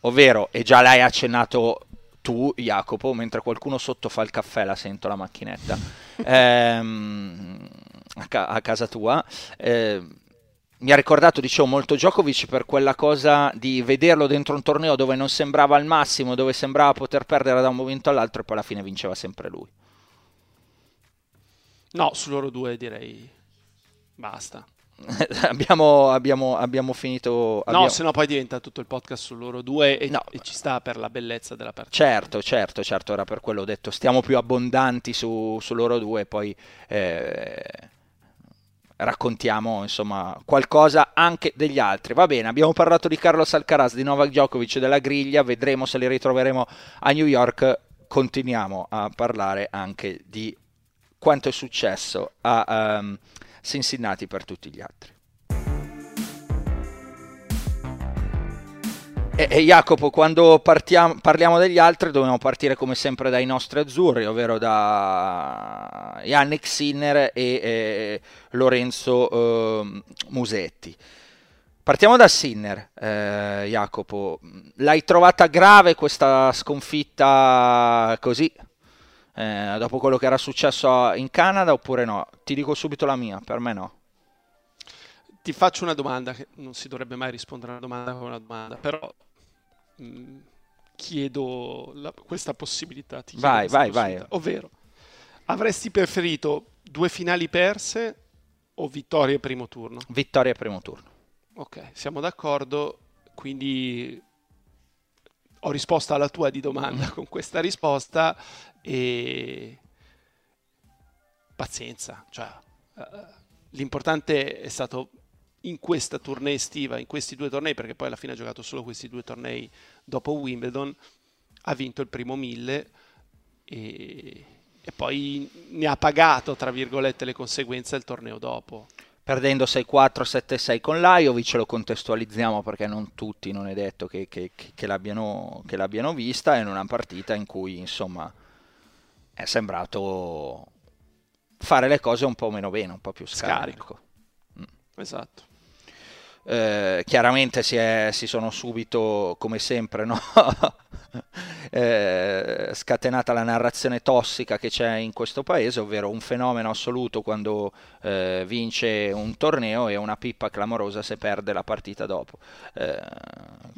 ovvero, e già l'hai accennato tu Jacopo, mentre qualcuno sotto fa il caffè, la sento la macchinetta ehm, a, ca- a casa tua, ehm, mi ha ricordato, dicevo, molto Djokovic per quella cosa di vederlo dentro un torneo dove non sembrava al massimo, dove sembrava poter perdere da un momento all'altro e poi alla fine vinceva sempre lui. No, su loro due direi basta. abbiamo, abbiamo, abbiamo finito... Abbiamo... No, sennò poi diventa tutto il podcast su loro due e, no, e ci sta per la bellezza della partita. Certo, certo, certo, era per quello ho detto, stiamo più abbondanti su, su loro due e poi... Eh... raccontiamo insomma qualcosa anche degli altri. Va bene, abbiamo parlato di Carlos Alcaraz, di Novak Djokovic, della griglia, vedremo se li ritroveremo a New York. Continuiamo a parlare anche di quanto è successo a um, Cincinnati per tutti gli altri. E, e Jacopo, quando partiamo, parliamo degli altri dobbiamo partire come sempre dai nostri azzurri, ovvero da Jannik Sinner e, e Lorenzo eh, Musetti. Partiamo da Sinner, eh, Jacopo. L'hai trovata grave questa sconfitta così, eh, dopo quello che era successo in Canada, oppure no? Ti dico subito la mia, per me no. Ti faccio una domanda, che non si dovrebbe mai rispondere a una domanda con una domanda, però mh, chiedo la, questa possibilità. Ti vai, vai, possibilità, vai. Ovvero, avresti preferito due finali perse o vittoria e primo turno? Vittoria e primo turno. Ok, siamo d'accordo, quindi ho risposto alla tua di domanda con questa risposta e pazienza, cioè uh, l'importante è stato... in questa tournée estiva, in questi due tornei, perché poi alla fine ha giocato solo questi due tornei dopo Wimbledon, ha vinto il primo mille e, e poi ne ha pagato, tra virgolette, le conseguenze il torneo dopo. Perdendo sei quattro, sette sei con Lajovic, lo contestualizziamo perché non tutti, non è detto che, che, che, l'abbiano, che l'abbiano vista, in una partita in cui insomma è sembrato fare le cose un po' meno bene, un po' più scarico. scarico. Mm. Esatto. Eh, chiaramente si, è, si sono subito, come sempre, no? eh, scatenata la narrazione tossica che c'è in questo paese, ovvero un fenomeno assoluto quando eh, vince un torneo e una pippa clamorosa se perde la partita dopo. Eh,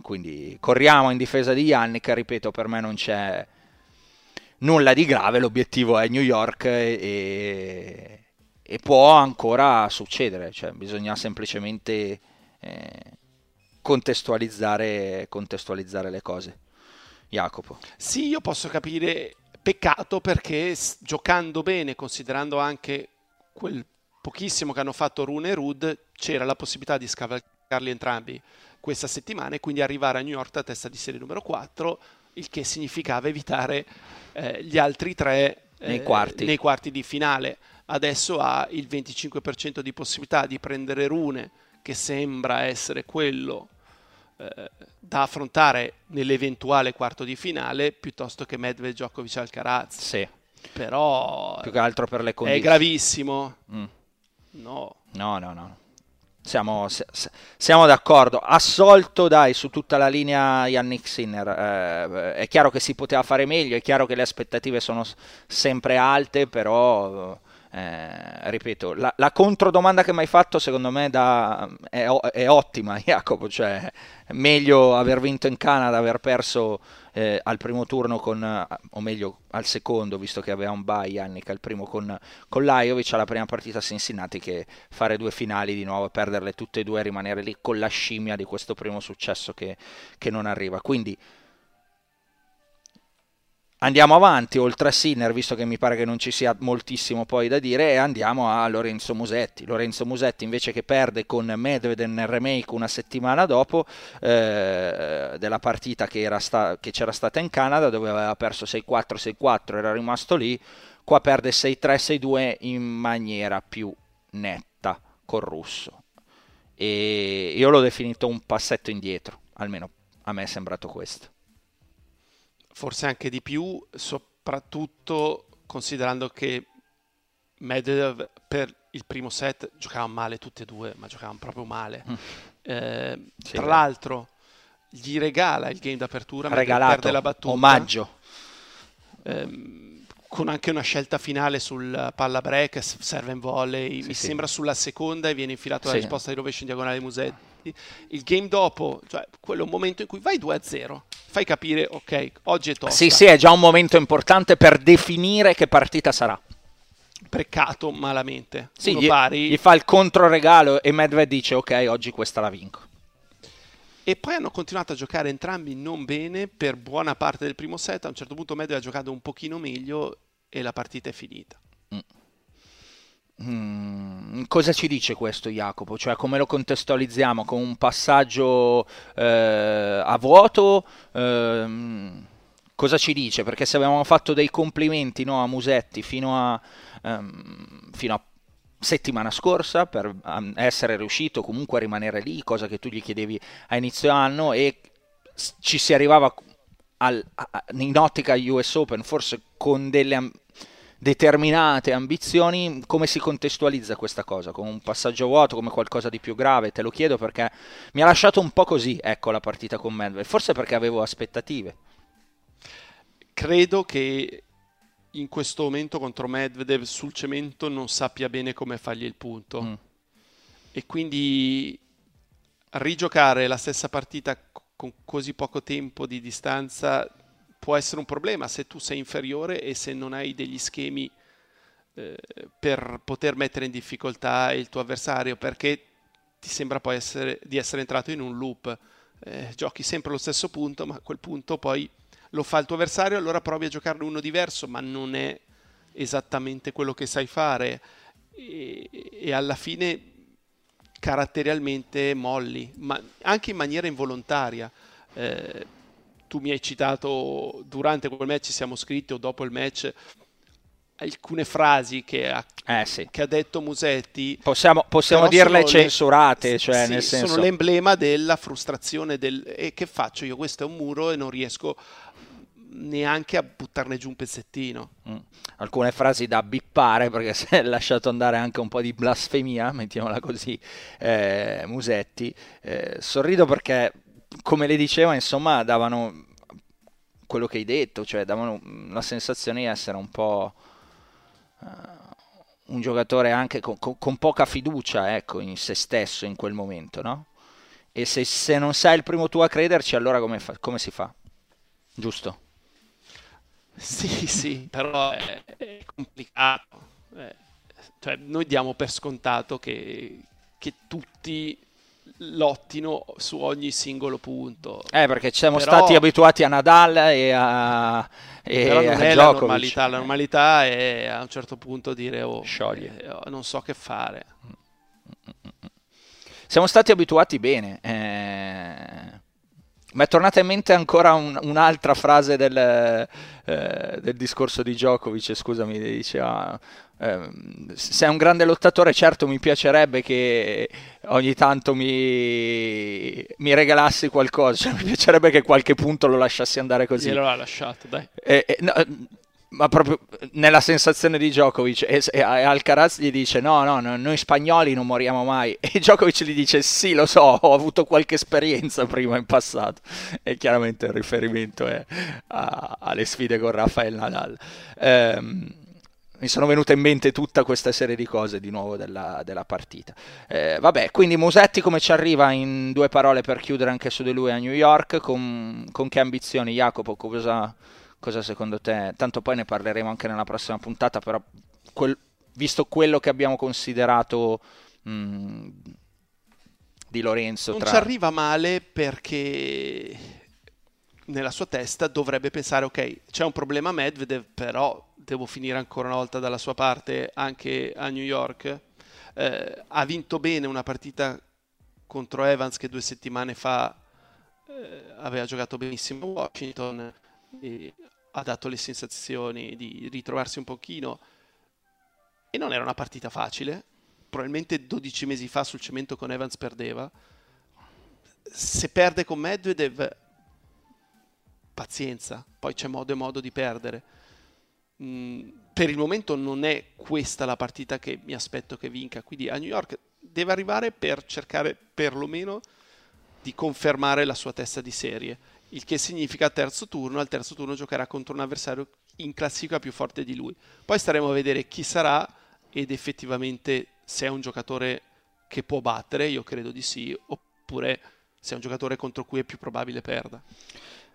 quindi corriamo in difesa di Jannik, ripeto, per me non c'è nulla di grave, l'obiettivo è New York e, e può ancora succedere, cioè bisogna semplicemente... Eh, contestualizzare, contestualizzare le cose. Jacopo. Sì, io posso capire, peccato, perché giocando bene, considerando anche quel pochissimo che hanno fatto Rune e Ruud, c'era la possibilità di scavalcarli entrambi questa settimana e quindi arrivare a New York a testa di serie numero quattro, il che significava evitare eh, gli altri tre eh, nei, quarti. nei quarti di finale. Adesso ha il venticinque per cento di possibilità di prendere Rune, che sembra essere quello eh, da affrontare nell'eventuale quarto di finale, piuttosto che Medvedev, Djokovic, Alcaraz. Sì. Però più che altro per le condizioni. È gravissimo. Mm. No. No, no, no. Siamo, siamo d'accordo, assolto dai su tutta la linea Jannik Sinner, eh, è chiaro che si poteva fare meglio, è chiaro che le aspettative sono sempre alte, però eh, ripeto, la, la controdomanda che mi hai fatto secondo me da, è, è ottima, Jacopo, cioè meglio aver vinto in Canada, aver perso eh, al primo turno con, o meglio al secondo, visto che aveva un bye Jannik, al primo con, con Lajovic, alla prima partita a Cincinnati, che fare due finali di nuovo, perderle tutte e due, rimanere lì con la scimmia di questo primo successo che, che non arriva. Quindi andiamo avanti, oltre a Sinner, visto che mi pare che non ci sia moltissimo poi da dire, e andiamo a Lorenzo Musetti. Lorenzo Musetti, invece, che perde con Medvedev nel remake una settimana dopo eh, della partita che era sta- che c'era stata in Canada, dove aveva perso sei quattro sei quattro, era rimasto lì, qua perde sei tre sei due in maniera più netta col russo. E io l'ho definito un passetto indietro, almeno a me è sembrato questo. Forse anche di più, soprattutto considerando che Medvedev per il primo set giocava male tutti e due, ma giocavano proprio male. Mm. Eh, sì, tra beh. l'altro gli regala il game d'apertura, regalato, perde la battuta. Omaggio. Eh, con anche una scelta finale sul palla break, serve in volley, sì, mi sì. sembra sulla seconda, e viene infilato la sì. risposta di rovescio in diagonale di Musetti. Il game dopo, cioè quello è un momento in cui vai due a zero, fai capire ok, oggi è tosta. Sì, sì, è già un momento importante per definire che partita sarà. Peccato malamente. Sì, gli, pari. Gli fa il controregalo e Medvedev dice ok, oggi questa la vinco. E poi hanno continuato a giocare entrambi non bene per buona parte del primo set, a un certo punto Medvedev ha giocato un pochino meglio e la partita è finita. Mm. Mm, cosa ci dice questo, Jacopo? Cioè, come lo contestualizziamo? Con un passaggio eh, a vuoto? Eh, cosa ci dice? Perché se avevamo fatto dei complimenti, no, a Musetti fino a, ehm, fino a settimana scorsa per essere riuscito comunque a rimanere lì, cosa che tu gli chiedevi a inizio anno, e ci si arrivava al, a, in ottica U S Open forse con delle am- determinate ambizioni, come si contestualizza questa cosa? Come un passaggio vuoto, come qualcosa di più grave? Te lo chiedo perché mi ha lasciato un po' così, ecco, la partita con Medvedev, forse perché avevo aspettative. Credo che in questo momento contro Medvedev sul cemento non sappia bene come fargli il punto, mm. e quindi rigiocare la stessa partita con così poco tempo di distanza può essere un problema se tu sei inferiore e se non hai degli schemi eh, per poter mettere in difficoltà il tuo avversario, perché ti sembra poi essere, di essere entrato in un loop. Eh, giochi sempre lo stesso punto, ma a quel punto poi lo fa il tuo avversario, allora provi a giocarne uno diverso, ma non è esattamente quello che sai fare, e, e alla fine caratterialmente molli, ma anche in maniera involontaria. Eh, Tu mi hai citato durante quel match, ci siamo scritti, o dopo il match, alcune frasi che ha, eh sì. che ha detto Musetti. Possiamo, possiamo dirle censurate, le, cioè, sì, nel senso, sono l'emblema della frustrazione del e che faccio io? Questo è un muro e non riesco neanche a buttarne giù un pezzettino. Mm. Alcune frasi da bippare, perché si è lasciato andare anche un po' di blasfemia, mettiamola così, eh, Musetti. Eh, sorrido perché, come le diceva, insomma, davano quello che hai detto, cioè davano la sensazione di essere un po' uh, un giocatore anche con, con, con poca fiducia, ecco, in se stesso in quel momento, no? E se, se non sei il primo tu a crederci, allora come, fa, come si fa? Giusto? Sì, sì, però è, è complicato. Eh, cioè, noi diamo per scontato che, che tutti lottino su ogni singolo punto. Eh, perché siamo però... stati abituati a Nadal e a e però non a è Djokovic. La normalità, la normalità è a un certo punto dire oh, scioglie, eh, non so che fare. Siamo stati abituati bene. Eh... Mi è tornata in mente ancora un, un'altra frase del, eh, del discorso di Djokovic, scusami, diceva eh, sei un grande lottatore, certo mi piacerebbe che ogni tanto mi, mi regalassi qualcosa, cioè, mi piacerebbe che qualche punto lo lasciassi andare così. Glielo ha lasciato, dai. Eh, eh, no, ma proprio nella sensazione di Djokovic, e, e Alcaraz gli dice no, no, no, noi spagnoli non moriamo mai, e Djokovic gli dice sì, lo so, ho avuto qualche esperienza prima in passato, e chiaramente il riferimento è a, alle sfide con Rafael Nadal. Ehm, mi sono venuta in mente tutta questa serie di cose di nuovo della, della partita. Ehm, vabbè, quindi Musetti come ci arriva in due parole per chiudere anche su di lui a New York, con, con che ambizioni, Jacopo, cosa... cosa secondo te? Tanto poi ne parleremo anche nella prossima puntata, però quel, visto quello che abbiamo considerato mh, di Lorenzo... Non tra... ci arriva male perché nella sua testa dovrebbe pensare ok, c'è un problema Medvedev, però devo finire ancora una volta dalla sua parte anche a New York. Eh, ha vinto bene una partita contro Evans che due settimane fa eh, aveva giocato benissimo a Washington, e ha dato le sensazioni di ritrovarsi un pochino, e non era una partita facile, probabilmente dodici mesi fa sul cemento con Evans perdeva. Se perde con Medvedev, pazienza, poi c'è modo e modo di perdere. Mm, per il momento non è questa la partita che mi aspetto che vinca, quindi a New York deve arrivare per cercare perlomeno di confermare la sua testa di serie. Il che significa terzo turno, al terzo turno giocherà contro un avversario in classifica più forte di lui. Poi staremo a vedere chi sarà ed effettivamente se è un giocatore che può battere, io credo di sì, oppure se è un giocatore contro cui è più probabile perda.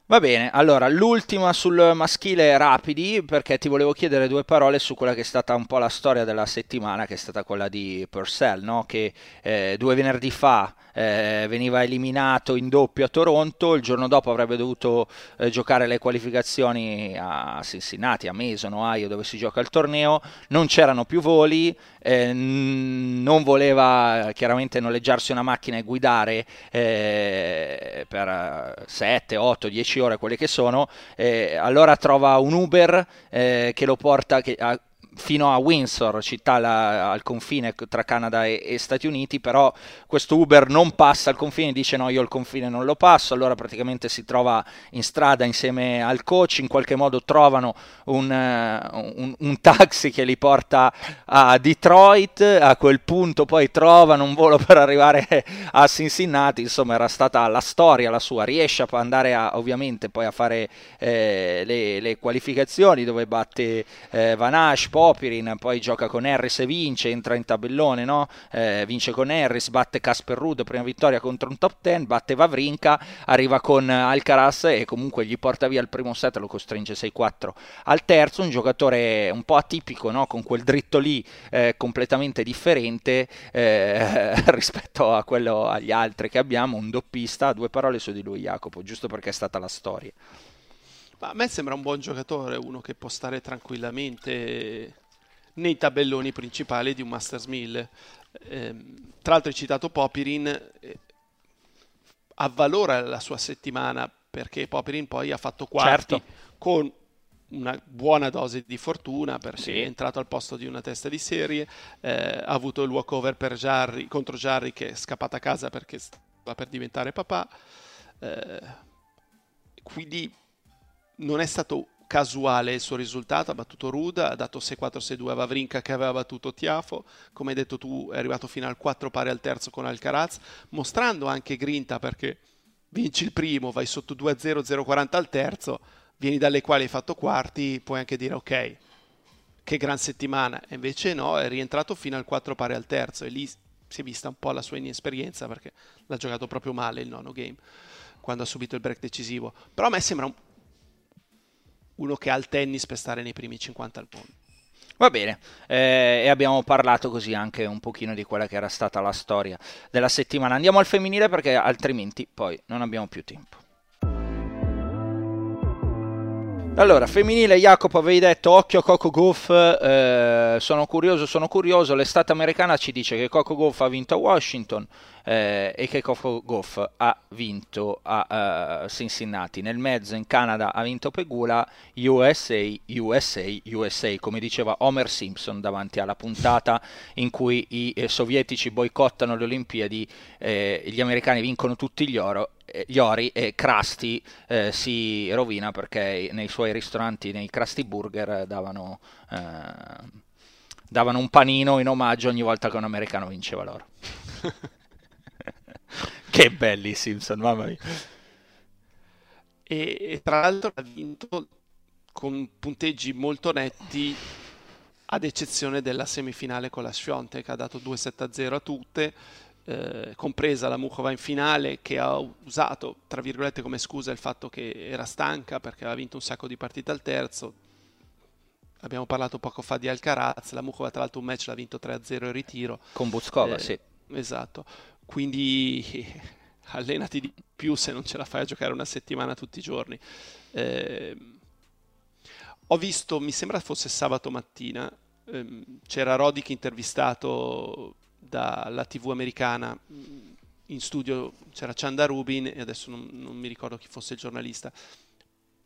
Va bene, allora l'ultima sul maschile rapidi, perché ti volevo chiedere due parole su quella che è stata un po' la storia della settimana, che è stata quella di Purcell, no? Che eh, due venerdì fa eh, veniva eliminato in doppio a Toronto, il giorno dopo avrebbe dovuto eh, giocare le qualificazioni a Cincinnati, a Mason, Ohio, dove si gioca il torneo, non c'erano più voli, eh, n- non voleva chiaramente noleggiarsi una macchina e guidare eh, per sette, otto, dieci ore, quelle che sono, eh, allora trova un Uber eh, che lo porta che, a, fino a Windsor, città la, al confine tra Canada e, e Stati Uniti, però questo Uber non passa il confine, dice no, io il confine non lo passo, allora praticamente si trova in strada insieme al coach, in qualche modo trovano un, uh, un, un taxi che li porta a Detroit, a quel punto poi trovano un volo per arrivare a Cincinnati, insomma era stata la storia la sua, riesce a andare a, ovviamente poi a fare eh, le, le qualificazioni dove batte eh, Van Asch, Popirin, poi gioca con Harris e vince, entra in tabellone, no? eh, vince con Harris, batte Casper Ruud, prima vittoria contro un top dieci, batte Vavrinka, arriva con Alcaraz e comunque gli porta via il primo set, lo costringe sei quattro al terzo, un giocatore un po' atipico, no? Con quel dritto lì eh, completamente differente eh, rispetto a quello agli altri che abbiamo, un doppista. Due parole su di lui, Jacopo, giusto perché è stata la storia. Ma a me sembra un buon giocatore, uno che può stare tranquillamente nei tabelloni principali di un Masters mille. Eh, tra l'altro hai citato Popirin, eh, avvalora la sua settimana perché Popirin poi ha fatto quarti, certo, con una buona dose di fortuna perché sì, è entrato al posto di una testa di serie, eh, ha avuto il walkover per Jarry, contro Jarry che è scappata a casa perché stava per diventare papà. Eh, quindi non è stato casuale il suo risultato, ha battuto Ruda, ha dato sei quattro sei due a Vavrinka che aveva battuto Tiafoe, come hai detto tu è arrivato fino al quattro pari al terzo con Alcaraz, mostrando anche grinta perché vinci il primo, vai sotto due a zero, zero a quaranta al terzo, vieni dalle quali hai fatto quarti, puoi anche dire ok, che gran settimana, e invece no, è rientrato fino al quattro pari al terzo e lì si è vista un po' la sua inesperienza perché l'ha giocato proprio male il nono game, quando ha subito il break decisivo, però a me sembra un uno che ha il tennis per stare nei primi cinquanta al mondo. Va bene, eh, e abbiamo parlato così anche un pochino di quella che era stata la storia della settimana. Andiamo al femminile perché altrimenti poi non abbiamo più tempo. Allora, femminile, Jacopo, avevi detto occhio Coco Gauff, eh, sono curioso, sono curioso, l'estate americana ci dice che Coco Gauff ha vinto a Washington eh, e che Coco Gauff ha vinto a uh, Cincinnati, nel mezzo in Canada ha vinto Pegula, U S A, U S A, U S A, come diceva Homer Simpson davanti alla puntata in cui i eh, sovietici boicottano le Olimpiadi, eh, gli americani vincono tutti gli oro. Gli ori e Krusty eh, si rovina perché nei suoi ristoranti, nei Krusty Burger, davano, eh, davano un panino in omaggio ogni volta che un americano vinceva l'oro. Che belli Simpson, mamma mia. E, e tra l'altro ha vinto con punteggi molto netti, ad eccezione della semifinale con la Swiatek, che ha dato due sette a zero a tutte, Eh, compresa la Muchová in finale, che ha usato tra virgolette come scusa il fatto che era stanca perché aveva vinto un sacco di partite al terzo. Abbiamo parlato poco fa di Alcaraz, la Muchová tra l'altro un match l'ha vinto tre a zero in ritiro con Buzkova, eh, sì, esatto, quindi eh, allenati di più se non ce la fai a giocare una settimana tutti i giorni. Eh, ho visto, mi sembra fosse sabato mattina, ehm, c'era Rodic intervistato dalla tivù americana, in studio c'era Chanda Rubin e adesso non, non mi ricordo chi fosse il giornalista,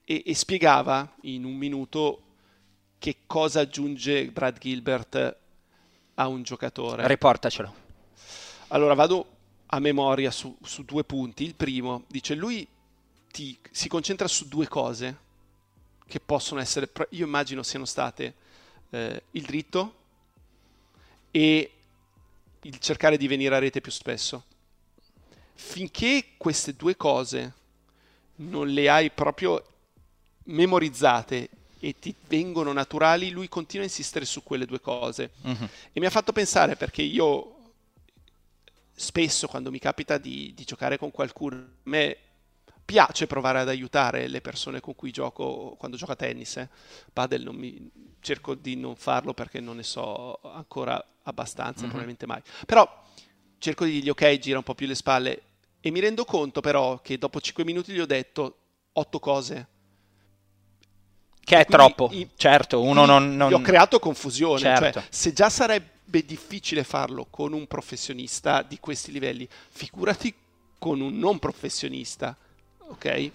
e, e spiegava in un minuto che cosa aggiunge Brad Gilbert a un giocatore. Riportacelo. Allora vado a memoria su, su due punti. Il primo, dice lui ti, si concentra su due cose che possono essere, io immagino siano state eh, il dritto e il cercare di venire a rete più spesso. Finché queste due cose non le hai proprio memorizzate e ti vengono naturali, lui continua a insistere su quelle due cose. Mm-hmm. E mi ha fatto pensare, perché io spesso quando mi capita di, di giocare con qualcuno, a me piace provare ad aiutare le persone con cui gioco quando gioco a tennis, eh. Padel non mi, cerco di non farlo perché non ne so ancora abbastanza, mm-hmm. probabilmente mai, però cerco di dirgli ok, gira un po' più le spalle, e mi rendo conto però che dopo cinque minuti gli ho detto otto cose, che è troppo, i, certo, uno non, non... gli ho creato confusione, certo. Cioè, se già sarebbe difficile farlo con un professionista di questi livelli, figurati con un non professionista. Okay.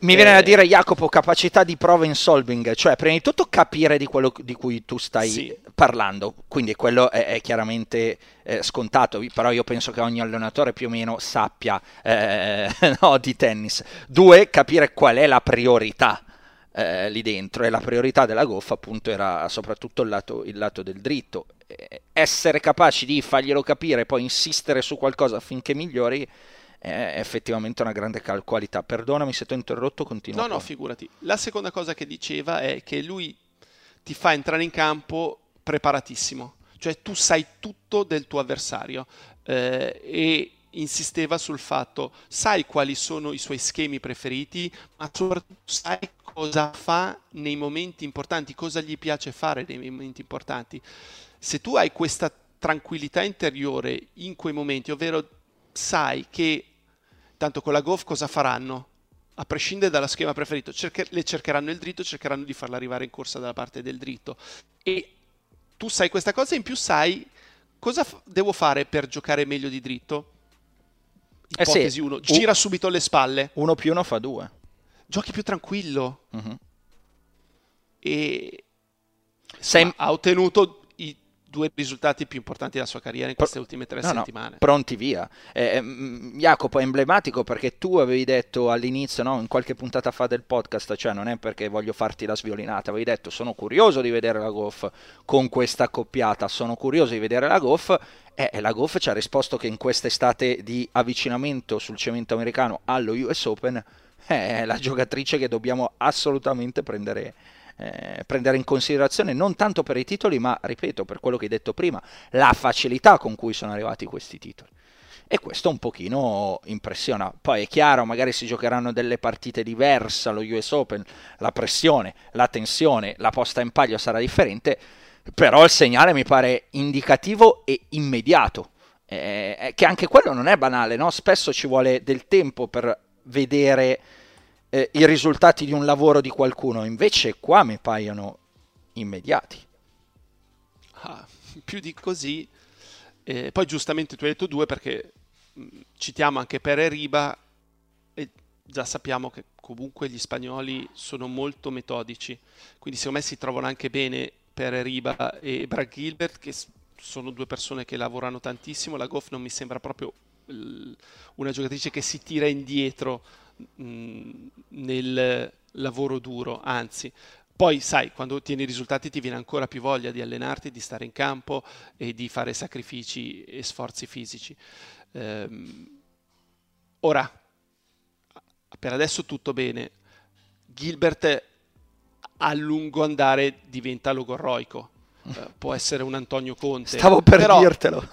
Mi eh, viene da dire, Jacopo, capacità di problem solving, cioè prima di tutto capire di quello di cui tu stai sì. parlando, quindi quello è, è chiaramente eh, scontato, però io penso che ogni allenatore più o meno sappia eh, no, di tennis. Due, capire qual è la priorità eh, lì dentro, e la priorità della Gauff appunto era soprattutto il lato, il lato del dritto, eh, essere capaci di farglielo capire, poi insistere su qualcosa affinché migliori, è effettivamente una grande cal- qualità. Perdonami se ti ho interrotto, continua. No, poi. No, figurati. La seconda cosa che diceva è che lui ti fa entrare in campo preparatissimo, cioè tu sai tutto del tuo avversario, eh, e insisteva sul fatto, sai quali sono i suoi schemi preferiti, ma soprattutto sai cosa fa nei momenti importanti, cosa gli piace fare nei momenti importanti. Se tu hai questa tranquillità interiore in quei momenti, ovvero sai che tanto con la Gauff cosa faranno, a prescindere dalla schema preferito, cerche- le cercheranno il dritto, cercheranno di farla arrivare in corsa dalla parte del dritto, e tu sai questa cosa, in più sai cosa f- devo fare per giocare meglio di dritto. Ipotesi uno, eh sì, gira un... subito le spalle, uno più uno fa due, giochi più tranquillo, mm-hmm. e Sei... Ma ha ottenuto i due risultati più importanti della sua carriera in queste Pro- ultime tre no, settimane. No, pronti via. Eh, Jacopo, è emblematico perché tu avevi detto all'inizio, no, in qualche puntata fa del podcast, cioè non è perché voglio farti la sviolinata, avevi detto sono curioso di vedere la Gauff con questa coppiata, sono curioso di vedere la Gauff, e eh, la Gauff ci ha risposto che in quest'estate di avvicinamento sul cemento americano allo U S Open è eh, la giocatrice che dobbiamo assolutamente prendere Eh, prendere in considerazione, non tanto per i titoli ma, ripeto, per quello che hai detto prima, la facilità con cui sono arrivati questi titoli, e questo un pochino impressiona. Poi è chiaro, magari si giocheranno delle partite diverse allo U S Open, la pressione, la tensione, la posta in palio sarà differente, però il segnale mi pare indicativo e immediato, eh, che anche quello non è banale, no? Spesso ci vuole del tempo per vedere eh, i risultati di un lavoro di qualcuno, invece qua mi paiono immediati. Ah, più di così. Eh, poi giustamente tu hai detto due, perché mh, citiamo anche Pere Riba, e già sappiamo che comunque gli spagnoli sono molto metodici, quindi secondo me si trovano anche bene Pere Riba e Brad Gilbert, che s- sono due persone che lavorano tantissimo. La Gauff non mi sembra proprio l- una giocatrice che si tira indietro mh, nel lavoro duro, anzi. Poi sai, quando ottieni i risultati ti viene ancora più voglia di allenarti, di stare in campo e di fare sacrifici e sforzi fisici. Ehm, ora, per adesso tutto bene. Gilbert a lungo andare diventa logorroico. Eh, può essere un Antonio Conte. Stavo per però dirtelo.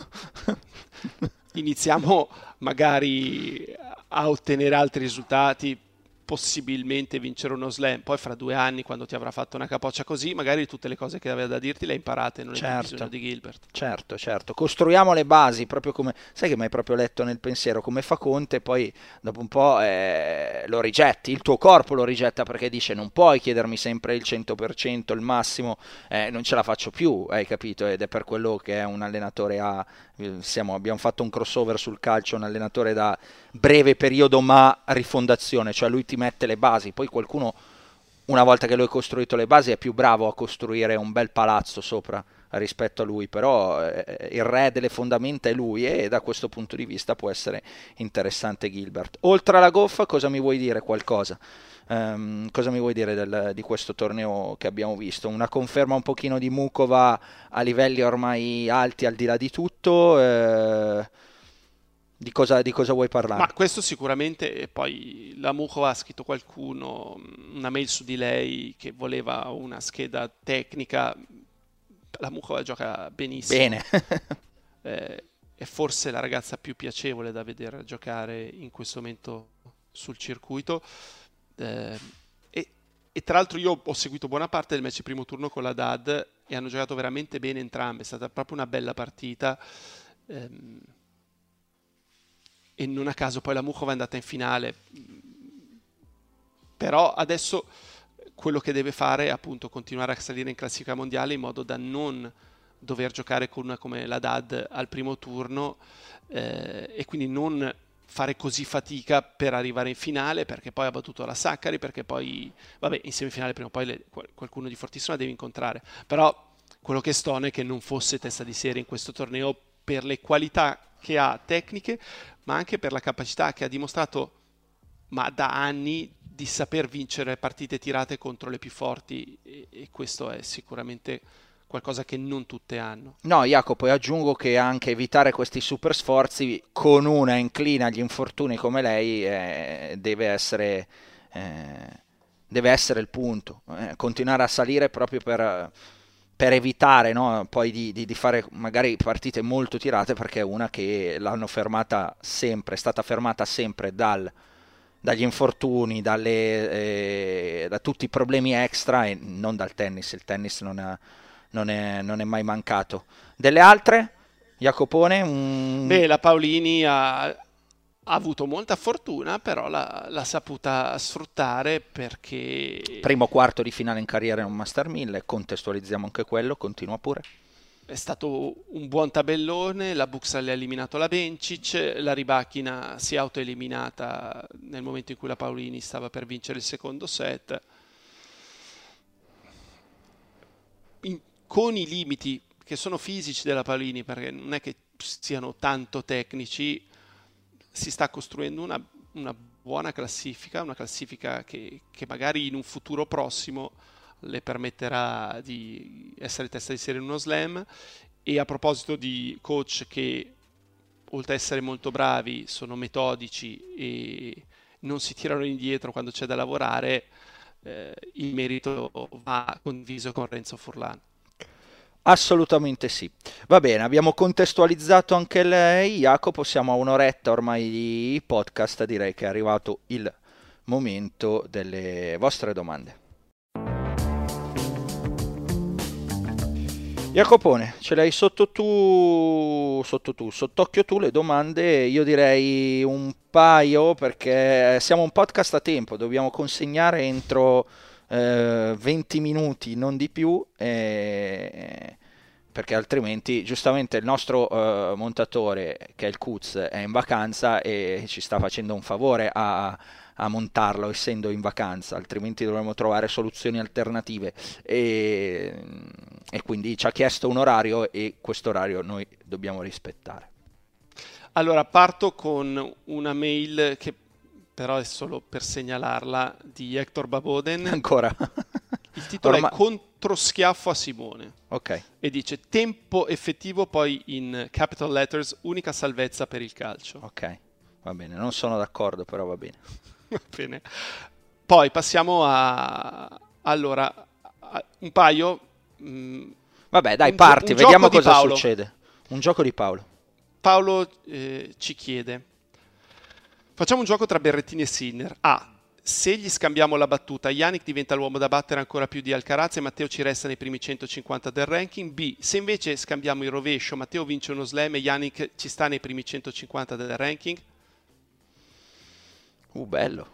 Iniziamo magari a ottenere altri risultati, possibilmente vincere uno slam, poi fra due anni, quando ti avrà fatto una capoccia così, magari tutte le cose che aveva da dirti le hai imparate, non certo, hai bisogno di Gilbert. Certo, certo, costruiamo le basi, proprio come, sai che mi hai proprio letto nel pensiero, come fa Conte, poi dopo un po' eh, lo rigetti, il tuo corpo lo rigetta, perché dice non puoi chiedermi sempre il cento per cento, il massimo, eh, non ce la faccio più, hai capito? Ed è per quello che è un allenatore a, siamo, abbiamo fatto un crossover sul calcio, un allenatore da breve periodo ma rifondazione, cioè lui ti mette le basi, poi qualcuno una volta che lui ha costruito le basi è più bravo a costruire un bel palazzo sopra rispetto a lui, però eh, il re delle fondamenta è lui, e da questo punto di vista può essere interessante Gilbert. Oltre alla Gauff, cosa mi vuoi dire qualcosa? Um, cosa mi vuoi dire del, di questo torneo che abbiamo visto? Una conferma un pochino di Muchová a livelli ormai alti al di là di tutto, eh, Di cosa, di cosa vuoi parlare? Ma questo sicuramente, e poi la Muchová ha scritto qualcuno, una mail su di lei che voleva una scheda tecnica. La Muchová gioca benissimo. Bene. eh, è forse la ragazza più piacevole da vedere giocare in questo momento sul circuito. Eh, e, e tra l'altro io ho seguito buona parte del match primo turno con la D A D e hanno giocato veramente bene entrambe. È stata proprio una bella partita. Eh, E non a caso poi la Muchová è andata in finale. Però adesso quello che deve fare è appunto continuare a salire in classifica mondiale in modo da non dover giocare con una come la D A D al primo turno, eh, e quindi non fare così fatica per arrivare in finale, perché poi ha battuto la Saccari, perché poi, vabbè, in semifinale prima o poi le, qualcuno di fortissima deve incontrare. Però quello che stona è che non fosse testa di serie in questo torneo per le qualità che ha tecniche, ma anche per la capacità che ha dimostrato, ma da anni, di saper vincere partite tirate contro le più forti, e, e questo è sicuramente qualcosa che non tutte hanno. No, Jacopo, e aggiungo che anche evitare questi super sforzi con una inclina agli infortuni come lei eh, deve essere eh, deve essere il punto, eh, continuare a salire proprio per per evitare, no, poi di, di, di fare magari partite molto tirate, perché è una che l'hanno fermata sempre, è stata fermata sempre dal, dagli infortuni, dalle, eh, da tutti i problemi extra, e non dal tennis. Il tennis non, ha, non, è, non è mai mancato. Delle altre? Jacopone? Un... Beh, la Paolini ha... Ha avuto molta fortuna, però l'ha, l'ha saputa sfruttare, perché... Primo quarto di finale in carriera in un Master mille, contestualizziamo anche quello, continua pure. È stato un buon tabellone, la Purcell ha eliminato la Bencic, la Rybakina si è autoeliminata nel momento in cui la Paolini stava per vincere il secondo set. In, con i limiti che sono fisici della Paolini, perché non è che siano tanto tecnici, si sta costruendo una, una buona classifica, una classifica che, che magari in un futuro prossimo le permetterà di essere testa di serie in uno slam. E a proposito di coach che, oltre a essere molto bravi, sono metodici e non si tirano indietro quando c'è da lavorare, eh, il merito va condiviso con Renzo Furlan. Assolutamente sì. Va bene, abbiamo contestualizzato anche lei, Jacopo, siamo a un'oretta ormai di podcast, direi che è arrivato il momento delle vostre domande. Jacopone, ce l'hai sotto tu, sotto tu, sott'occhio tu le domande, io direi un paio perché siamo un podcast a tempo, dobbiamo consegnare entro eh, venti minuti, non di più, eh, perché altrimenti giustamente il nostro eh, montatore che è il Kuz è in vacanza e ci sta facendo un favore a... a montarlo essendo in vacanza, altrimenti dovremmo trovare soluzioni alternative e, e quindi ci ha chiesto un orario e questo orario noi dobbiamo rispettare. Allora parto con una mail che però è solo per segnalarla, di Hector Baboden ancora. Il titolo Ormai... è Contro schiaffo a Simone, okay. E dice tempo effettivo poi in capital letters, unica salvezza per il calcio. Ok, va bene, non sono d'accordo però va bene. Bene. Poi passiamo a allora a un paio. Mh, Vabbè, dai, parti, gi- vediamo cosa succede. Un gioco di Paolo. Paolo eh, ci chiede: facciamo un gioco tra Berrettini e Sinner. A. Se gli scambiamo la battuta, Jannik diventa l'uomo da battere ancora più di Alcaraz e Matteo ci resta nei primi centocinquanta del ranking. B. Se invece scambiamo il rovescio, Matteo vince uno slam e Jannik ci sta nei primi centocinquanta del ranking. Uh, bello.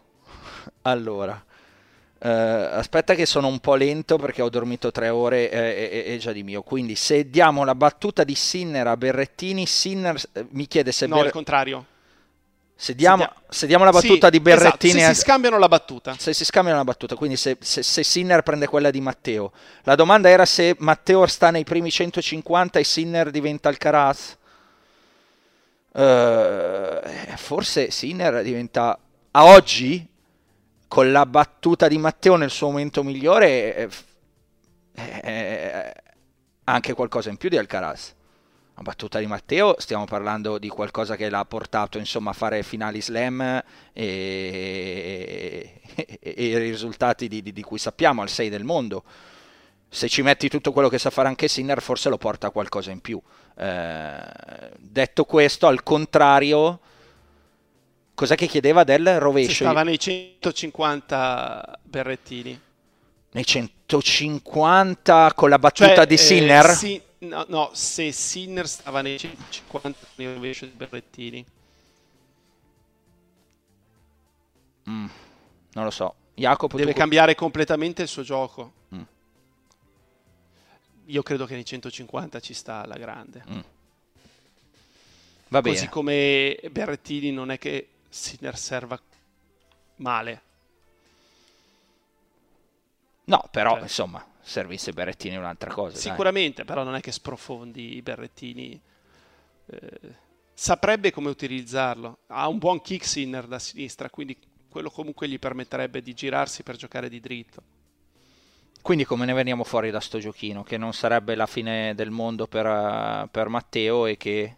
Allora, eh, aspetta che sono un po' lento perché ho dormito tre ore e, e, e già di mio. Quindi se diamo la battuta di Sinner a Berrettini, Sinner eh, mi chiede se... No, Ber... il contrario. Se diamo, se diamo... Se diamo la battuta sì, di Berrettini... Esatto, se a... si scambiano la battuta. Se si scambiano la battuta, quindi se, se, se Sinner prende quella di Matteo. La domanda era se Matteo sta nei primi centocinquanta e Sinner diventa Alcaraz. Uh, forse Sinner diventa... A oggi, con la battuta di Matteo nel suo momento migliore, è, è, è anche qualcosa in più di Alcaraz. La battuta di Matteo, stiamo parlando di qualcosa che l'ha portato insomma a fare finali slam e, e, e i risultati di, di, di cui sappiamo, al sei del mondo. Se ci metti tutto quello che sa fare anche Sinner, forse lo porta a qualcosa in più. Eh, detto questo, al contrario... Cos'è che chiedeva del rovescio? Si stava nei centocinquanta Berrettini. Nei centocinquanta con la battuta cioè, di Sinner? Eh, sì, no, no, se Sinner stava nei centocinquanta con il rovescio di Berrettini. Mm, non lo so. Jacopo deve tu... cambiare completamente il suo gioco. Mm. Io credo che nei centocinquanta ci sta alla grande. Mm. Va bene. Così come Berrettini non è che... Sinner serva male. No, però cioè, insomma, servisse Berrettini un'altra cosa. Sicuramente, dai. Però non è che sprofondi i Berrettini. Eh, saprebbe come utilizzarlo. Ha un buon kick Sinner da sinistra, quindi quello comunque gli permetterebbe di girarsi per giocare di dritto. Quindi come ne veniamo fuori da sto giochino? Che non sarebbe la fine del mondo per, per Matteo e che...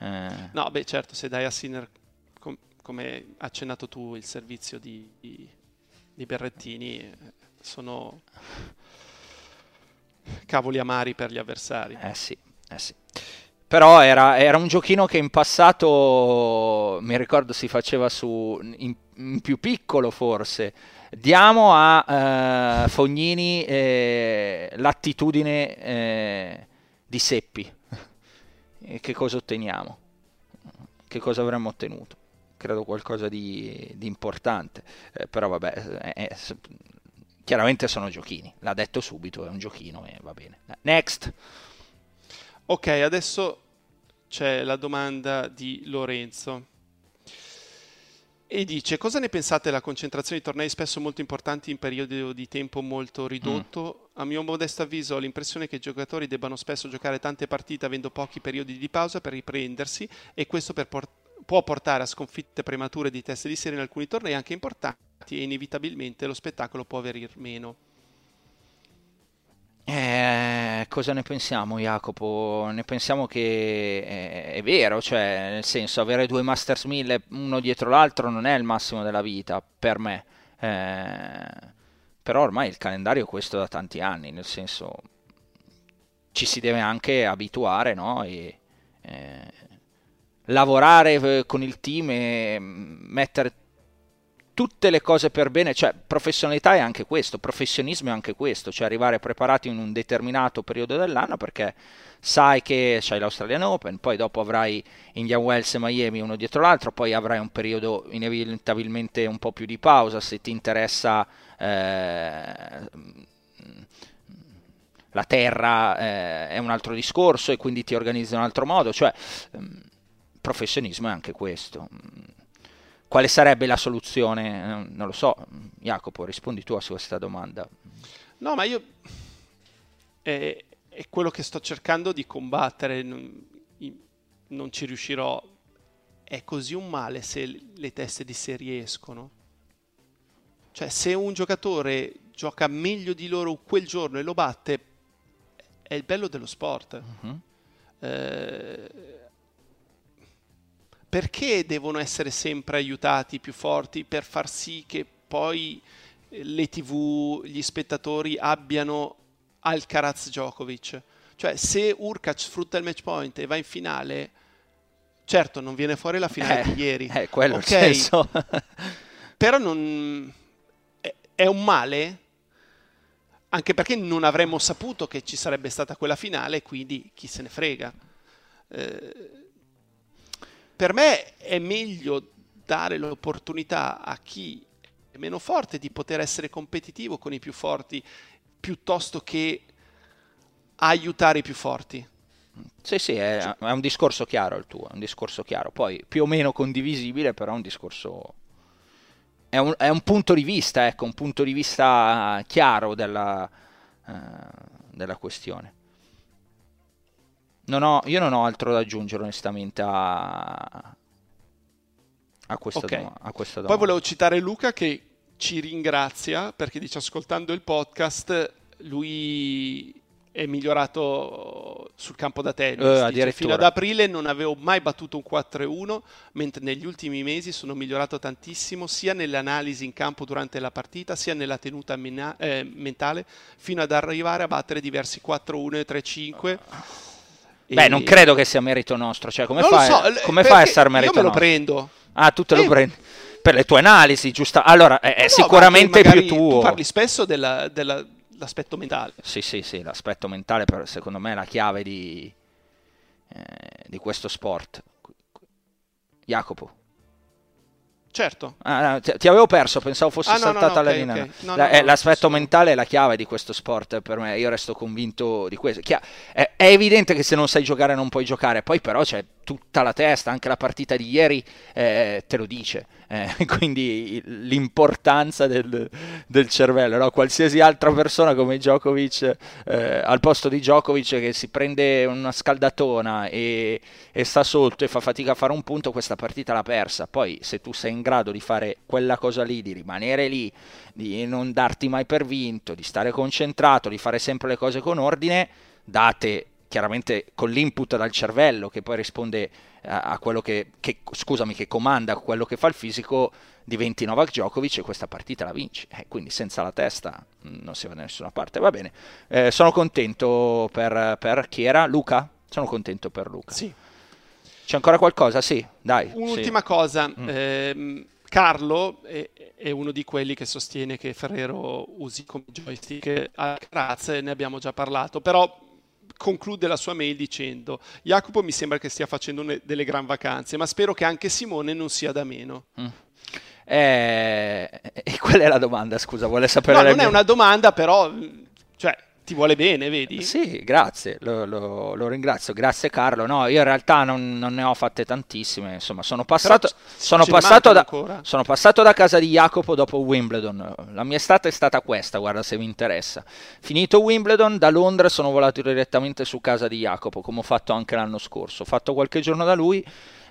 Eh... No, beh certo, se dai a Sinner... come accennato tu il servizio di, di, di Berrettini sono cavoli amari per gli avversari. Eh sì, eh sì. Però era, era un giochino che in passato mi ricordo si faceva su in, in più piccolo forse. Diamo a eh, Fognini eh, l'attitudine eh, di Seppi. E che cosa otteniamo? Che cosa avremmo ottenuto? Credo qualcosa di, di importante, eh, però vabbè, eh, eh, chiaramente sono giochini, l'ha detto subito, è un giochino e eh, va bene. Next. Ok, adesso c'è la domanda di Lorenzo e dice: cosa ne pensate della concentrazione di tornei spesso molto importanti in periodo di tempo molto ridotto? Mm. A mio modesto avviso ho l'impressione che i giocatori debbano spesso giocare tante partite avendo pochi periodi di pausa per riprendersi e questo per portare può portare a sconfitte premature di teste di serie in alcuni tornei anche importanti e inevitabilmente lo spettacolo può venir meno. Eh, cosa ne pensiamo, Jacopo? Ne pensiamo che è, è vero, cioè nel senso avere due Masters mille uno dietro l'altro non è il massimo della vita per me, eh, però ormai il calendario è questo da tanti anni, nel senso ci si deve anche abituare, no? E, eh, lavorare con il team e mettere tutte le cose per bene, cioè professionalità è anche questo, professionismo è anche questo, cioè arrivare preparati in un determinato periodo dell'anno, perché sai che c'hai l'Australian Open, poi dopo avrai Indian Wells e Miami uno dietro l'altro, poi avrai un periodo inevitabilmente un po' più di pausa se ti interessa eh, la terra, eh, è un altro discorso e quindi ti organizzi in un altro modo, cioè ehm, professionismo è anche questo. Quale sarebbe la soluzione? Non lo so, Jacopo, rispondi tu a questa domanda. No, ma io è, è quello che sto cercando di combattere, non, non ci riuscirò. È così un male se le teste di serie escono? Cioè, se un giocatore gioca meglio di loro quel giorno e lo batte, è il bello dello sport. Uh-huh. Eh, perché devono essere sempre aiutati più forti per far sì che poi le tivù, gli spettatori abbiano Alcaraz Djokovic? Cioè, se Hurkacz sfrutta il match point e va in finale, certo non viene fuori la finale eh, di ieri, è eh, quello okay, il senso. Però non è, è un male, anche perché non avremmo saputo che ci sarebbe stata quella finale, quindi chi se ne frega. Eh, Per me è meglio dare l'opportunità a chi è meno forte di poter essere competitivo con i più forti, piuttosto che aiutare i più forti. Sì, sì, è, è un discorso chiaro il tuo, è un discorso chiaro, poi più o meno condivisibile, però è un discorso... È un, è un punto di vista, ecco, un punto di vista chiaro della, eh, della questione. Non ho, io non ho altro da aggiungere onestamente a, a, questa, okay. doma, a questa domanda. Poi volevo citare Luca che ci ringrazia perché dice: ascoltando il podcast lui è migliorato sul campo da tennis, uh, fino ad aprile non avevo mai battuto un quattro a uno, mentre negli ultimi mesi sono migliorato tantissimo sia nell'analisi in campo durante la partita sia nella tenuta mena- eh, mentale, fino ad arrivare a battere diversi quattro a uno e tre a cinque. uh. Beh, non credo che sia merito nostro, cioè come fai so, come fa a essere merito nostro? Io me lo prendo. Ah, tu te lo eh, prendi? Per le tue analisi, giusto? Allora, è no, sicuramente più tuo. Tu parli spesso della, della, dell'aspetto mentale. Sì, sì, sì, l'aspetto mentale per, secondo me è la chiave di, eh, di questo sport. Jacopo. Certo. Ah, no, ti, ti avevo perso, pensavo fosse ah, no, saltata no, no, la okay, linea. Okay. No, la, no, eh, no, l'aspetto no. mentale è la chiave di questo sport per me, io resto convinto di questo. Chia- è, è evidente che se non sai giocare non puoi giocare, poi però c'è tutta la testa, anche la partita di ieri eh, te lo dice, eh, quindi l'importanza del, del cervello, no? Qualsiasi altra persona come Djokovic, eh, al posto di Djokovic che si prende una scaldatona e, e sta sotto e fa fatica a fare un punto, questa partita l'ha persa. Poi se tu sei in grado di fare quella cosa lì, di rimanere lì, di non darti mai per vinto, di stare concentrato, di fare sempre le cose con ordine, date chiaramente con l'input dal cervello che poi risponde a, a quello che, che, scusami, che comanda quello che fa il fisico, diventi Novak Djokovic e questa partita la vinci. Eh, quindi senza la testa non si va da nessuna parte. Va bene, eh, sono contento per, per chi era? Luca? Sono contento per Luca. Sì. C'è ancora qualcosa? Sì, dai. Un'ultima sì. cosa. Mm. Eh, Carlo è, è uno di quelli che sostiene che Ferrero usi come joystick Alcaraz, ne abbiamo già parlato, però... conclude la sua mail dicendo: Jacopo, mi sembra che stia facendo ne- delle gran vacanze, ma spero che anche Simone non sia da meno. Mm. eh, e qual è la domanda, scusa? Vuole sapere? No, non mie... è una domanda, però cioè ti vuole bene, vedi? Sì, grazie, lo, lo, lo ringrazio, grazie Carlo. No, io in realtà non, non ne ho fatte tantissime, insomma sono passato, c- sono, passato da, sono passato da casa di Jacopo dopo Wimbledon, la mia estate è stata questa, guarda se vi interessa. Finito Wimbledon, da Londra sono volato direttamente su casa di Jacopo, come ho fatto anche l'anno scorso, ho fatto qualche giorno da lui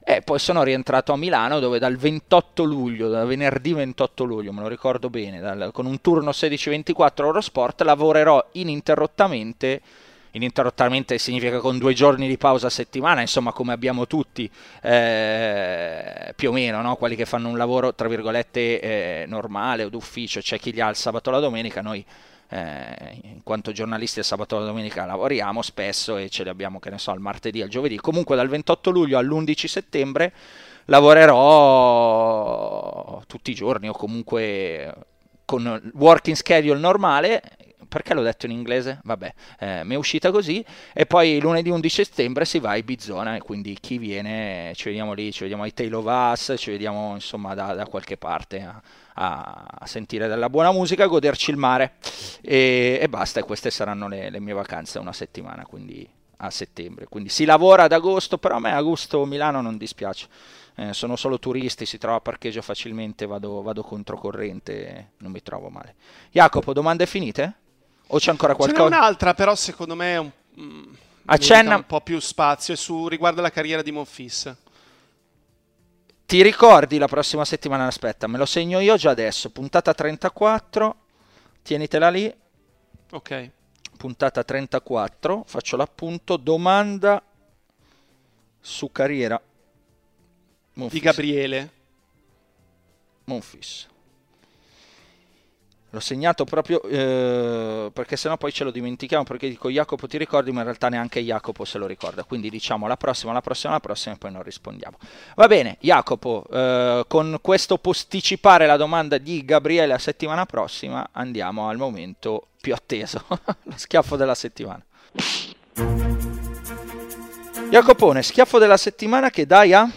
e poi sono rientrato a Milano, dove dal ventotto luglio, da venerdì ventotto luglio, me lo ricordo bene, dal, con un turno sedici ventiquattro Eurosport, lavorerò ininterrottamente, ininterrottamente significa con due giorni di pausa a settimana, insomma come abbiamo tutti, eh, più o meno, no? Quelli che fanno un lavoro tra virgolette eh, normale o d'ufficio, c'è chi li ha il sabato e la domenica, noi... Eh, in quanto giornalisti il sabato e la domenica lavoriamo spesso e ce li abbiamo, che ne so, al martedì, al giovedì. Comunque dal ventotto luglio all'undici settembre lavorerò tutti i giorni o comunque con working schedule normale. Perché l'ho detto in inglese? Vabbè, eh, mi è uscita così. E poi lunedì undici settembre si va a Ibiza, quindi chi viene ci vediamo lì, ci vediamo ai Tale of Us, ci vediamo insomma da, da qualche parte a, a, a sentire della buona musica, a goderci il mare e, e basta. E queste saranno le, le mie vacanze, una settimana quindi a settembre. Quindi si lavora ad agosto, però a me agosto Milano non dispiace. Eh, sono solo turisti, si trova parcheggio facilmente, vado, vado controcorrente, non mi trovo male. Jacopo, domande finite? O c'è ancora qualcosa? C'è un'altra, però secondo me è un, accenna un po' più spazio, e su riguardo la carriera di Monfils. Ti ricordi la prossima settimana? Aspetta, me lo segno io già adesso. Puntata trentaquattro, tienitela lì. Ok. Puntata trentaquattro, faccio l'appunto. Domanda su carriera Monfils. Di Gabriele Monfils. L'ho segnato proprio eh, perché sennò poi ce lo dimentichiamo, perché dico Jacopo ti ricordi, ma in realtà neanche Jacopo se lo ricorda, quindi diciamo la prossima, la prossima, la prossima e poi non rispondiamo. Va bene Jacopo, eh, con questo posticipare la domanda di Gabriele la settimana prossima andiamo al momento più atteso, lo schiaffo della settimana. Jacopone, schiaffo della settimana che dai a?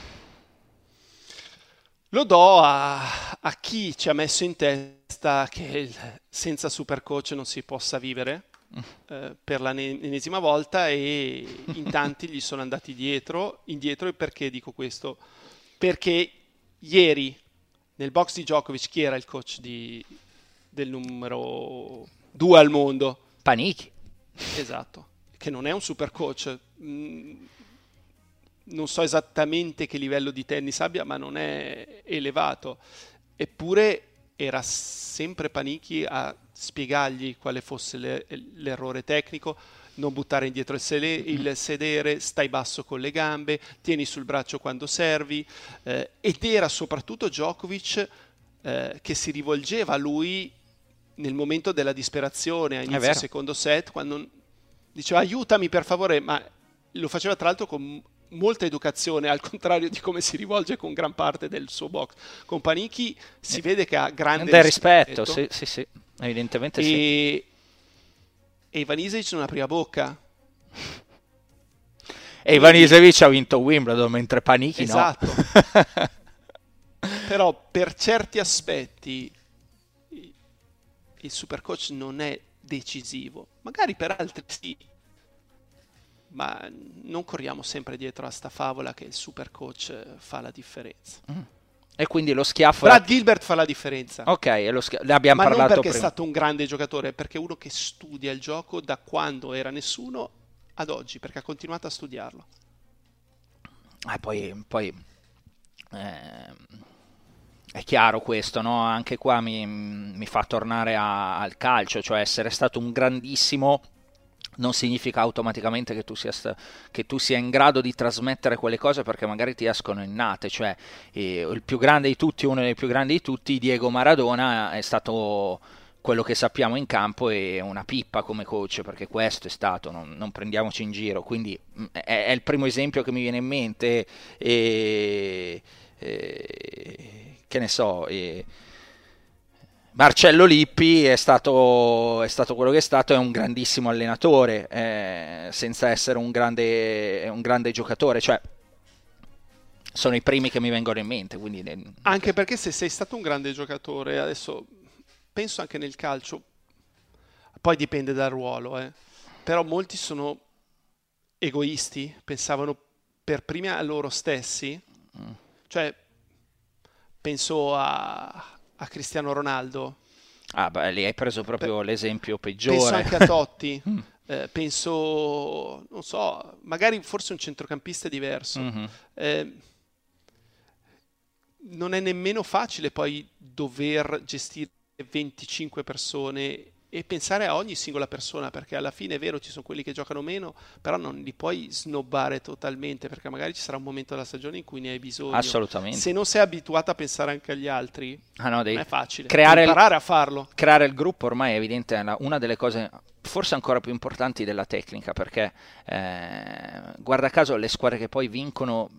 Lo do a, a chi ci ha messo in testa che il, senza supercoach non si possa vivere eh, per l'ennesima volta, e in tanti gli sono andati dietro, indietro. E perché dico questo? Perché ieri nel box di Djokovic chi era il coach di, del numero due al mondo? Panichi. Esatto, che non è un supercoach. Non so esattamente che livello di tennis abbia, ma non è elevato. Eppure era sempre Panichi a spiegargli quale fosse le, l'errore tecnico, non buttare indietro il, sele, il sedere, stai basso con le gambe, tieni sul braccio quando servi, eh, ed era soprattutto Djokovic eh, che si rivolgeva a lui nel momento della disperazione, a inizio secondo set, quando diceva aiutami per favore, ma lo faceva tra l'altro con molta educazione, al contrario di come si rivolge con gran parte del suo box. Con Panichi si vede che ha grande del rispetto, rispetto. Sì, sì, sì, evidentemente e... sì. E Ivanisevic non apriva bocca. E Ivanisevic ha vinto Wimbledon, mentre Panichi esatto. no. Esatto. Però per certi aspetti il supercoach non è decisivo, magari per altri sì. Ma non corriamo sempre dietro a sta favola che il super coach fa la differenza. Mm. E quindi lo schiaffo... Brad Gilbert fa la differenza. Ok, e lo schia... ne abbiamo Ma parlato prima. Ma non perché prima. È stato un grande giocatore, perché è uno che studia il gioco da quando era nessuno ad oggi, perché ha continuato a studiarlo. Ah, poi... poi eh... È chiaro questo, no? Anche qua mi, mi fa tornare a, al calcio, cioè essere stato un grandissimo... non significa automaticamente che tu, sia sta- che tu sia in grado di trasmettere quelle cose, perché magari ti escono innate. Cioè eh, il più grande di tutti, uno dei più grandi di tutti, Diego Maradona, è stato quello che sappiamo in campo e una pippa come coach, perché questo è stato, non, non prendiamoci in giro. Quindi è, è il primo esempio che mi viene in mente e, e, che ne so... E, Marcello Lippi è stato, è stato quello che è stato, è un grandissimo allenatore, eh, senza essere un grande, un grande giocatore, cioè sono i primi che mi vengono in mente. Quindi... Anche perché se sei stato un grande giocatore, adesso penso anche nel calcio, poi dipende dal ruolo, eh, però molti sono egoisti, pensavano per primi a loro stessi, cioè penso a... a Cristiano Ronaldo. Ah beh, lì hai preso proprio Pe- l'esempio peggiore. Penso anche a Totti, mm. eh, penso, non so, magari forse un centrocampista è diverso. Mm-hmm. Eh, non è nemmeno facile poi dover gestire venticinque persone e pensare a ogni singola persona, perché alla fine è vero ci sono quelli che giocano meno, però non li puoi snobbare totalmente, perché magari ci sarà un momento della stagione in cui ne hai bisogno. Assolutamente. Se non sei abituato a pensare anche agli altri, ah no, devi... non è facile creare imparare il... a farlo. Creare il gruppo ormai è evidente, è una delle cose forse ancora più importanti della tecnica, perché eh, guarda caso le squadre che poi vincono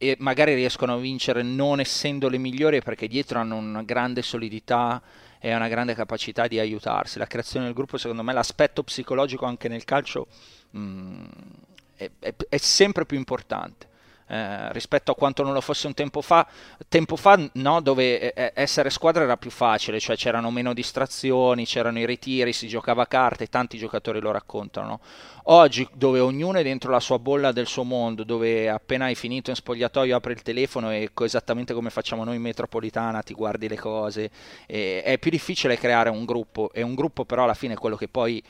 e magari riescono a vincere non essendo le migliori, perché dietro hanno una grande solidità e una grande capacità di aiutarsi. La creazione del gruppo, secondo me, l'aspetto psicologico anche nel calcio mh, è, è, è sempre più importante eh, rispetto a quanto non lo fosse un tempo fa, tempo fa no, dove essere squadra era più facile, cioè c'erano meno distrazioni, c'erano i ritiri, si giocava a carte, tanti giocatori lo raccontano. Oggi, dove ognuno è dentro la sua bolla del suo mondo, dove appena hai finito in spogliatoio apri il telefono e esattamente come facciamo noi in metropolitana ti guardi le cose, e è più difficile creare un gruppo, e un gruppo però alla fine è quello che poi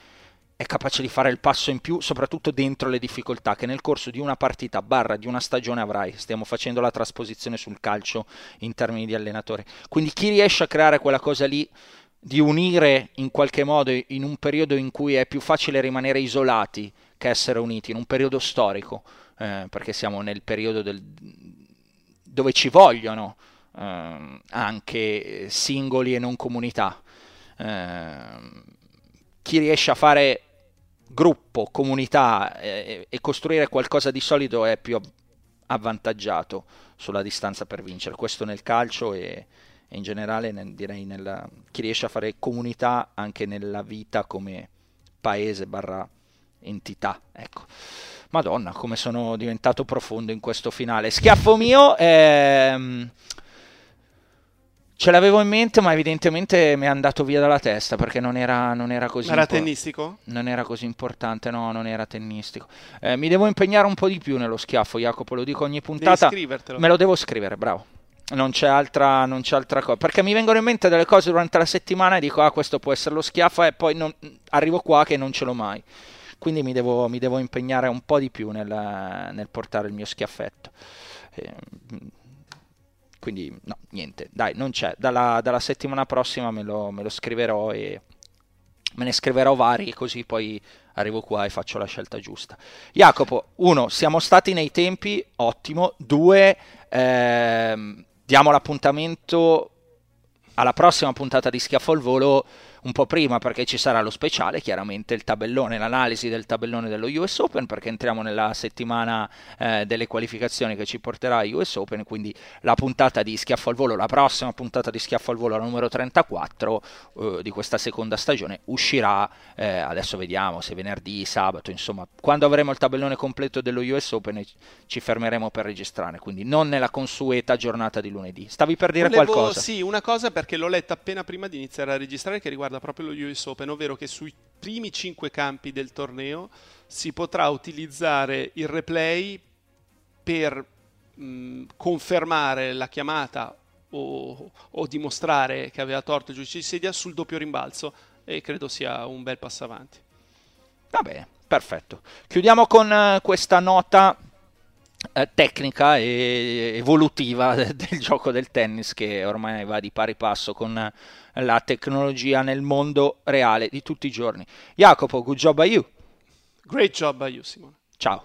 è capace di fare il passo in più, soprattutto dentro le difficoltà che nel corso di una partita barra di una stagione avrai. Stiamo facendo la trasposizione sul calcio in termini di allenatore, quindi chi riesce a creare quella cosa lì, di unire in qualche modo in un periodo in cui è più facile rimanere isolati che essere uniti, in un periodo storico, eh, perché siamo nel periodo del... dove ci vogliono eh, anche singoli e non comunità. Eh, chi riesce a fare gruppo, comunità eh, e costruire qualcosa di solido è più avvantaggiato sulla distanza per vincere. Questo nel calcio e... in generale nel, direi nella, chi riesce a fare comunità anche nella vita come paese barra entità, ecco. Madonna, come sono diventato profondo in questo finale. Schiaffo mio, ehm, ce l'avevo in mente, ma evidentemente mi è andato via dalla testa, perché non era, non era così era tennistico? Non era così importante, no, non era tennistico. Eh, mi devo impegnare un po' di più nello schiaffo, Jacopo, lo dico ogni puntata. Devi scrivertelo. Me lo devo scrivere, bravo. Non c'è altra, non c'è altra cosa, perché mi vengono in mente delle cose durante la settimana e dico ah, questo può essere lo schiaffo, e poi non, arrivo qua che non ce l'ho mai, quindi mi devo, mi devo impegnare un po' di più nel, nel portare il mio schiaffetto, eh, quindi no, niente, dai, non c'è, dalla, dalla settimana prossima me lo, me lo scriverò, e me ne scriverò vari, così poi arrivo qua e faccio la scelta giusta. Jacopo, uno, siamo stati nei tempi, ottimo. Due, ehm, diamo l'appuntamento alla prossima puntata di Schiaffo al Volo un po' prima, perché ci sarà lo speciale, chiaramente il tabellone, l'analisi del tabellone dello U S Open, perché entriamo nella settimana eh, delle qualificazioni che ci porterà a U S Open, quindi la puntata di Schiaffo al Volo, la prossima puntata di Schiaffo al Volo, la numero trentaquattro eh, di questa seconda stagione, uscirà, eh, adesso vediamo se venerdì, sabato, insomma, quando avremo il tabellone completo dello U S Open ci fermeremo per registrare, quindi non nella consueta giornata di lunedì. Stavi per dire Volevo, qualcosa? Sì, una cosa, perché l'ho letta appena prima di iniziare a registrare, che riguarda proprio lo U S Open, ovvero che sui primi cinque campi del torneo si potrà utilizzare il replay per mh, confermare la chiamata o, o dimostrare che aveva torto il giudice di sedia sul doppio rimbalzo, e credo sia un bel passo avanti. Va bene, perfetto. Chiudiamo con uh, questa nota tecnica e evolutiva del gioco del tennis, che ormai va di pari passo con la tecnologia nel mondo reale di tutti i giorni. Jacopo, good job by you. Great job by you, Simone. Ciao.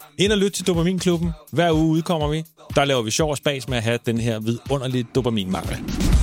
Ind og lyt til Dopaminklubben. Hver uge udkommer vi. Der laver vi sjov og spas med at have den her vidunderlige dopaminmangel.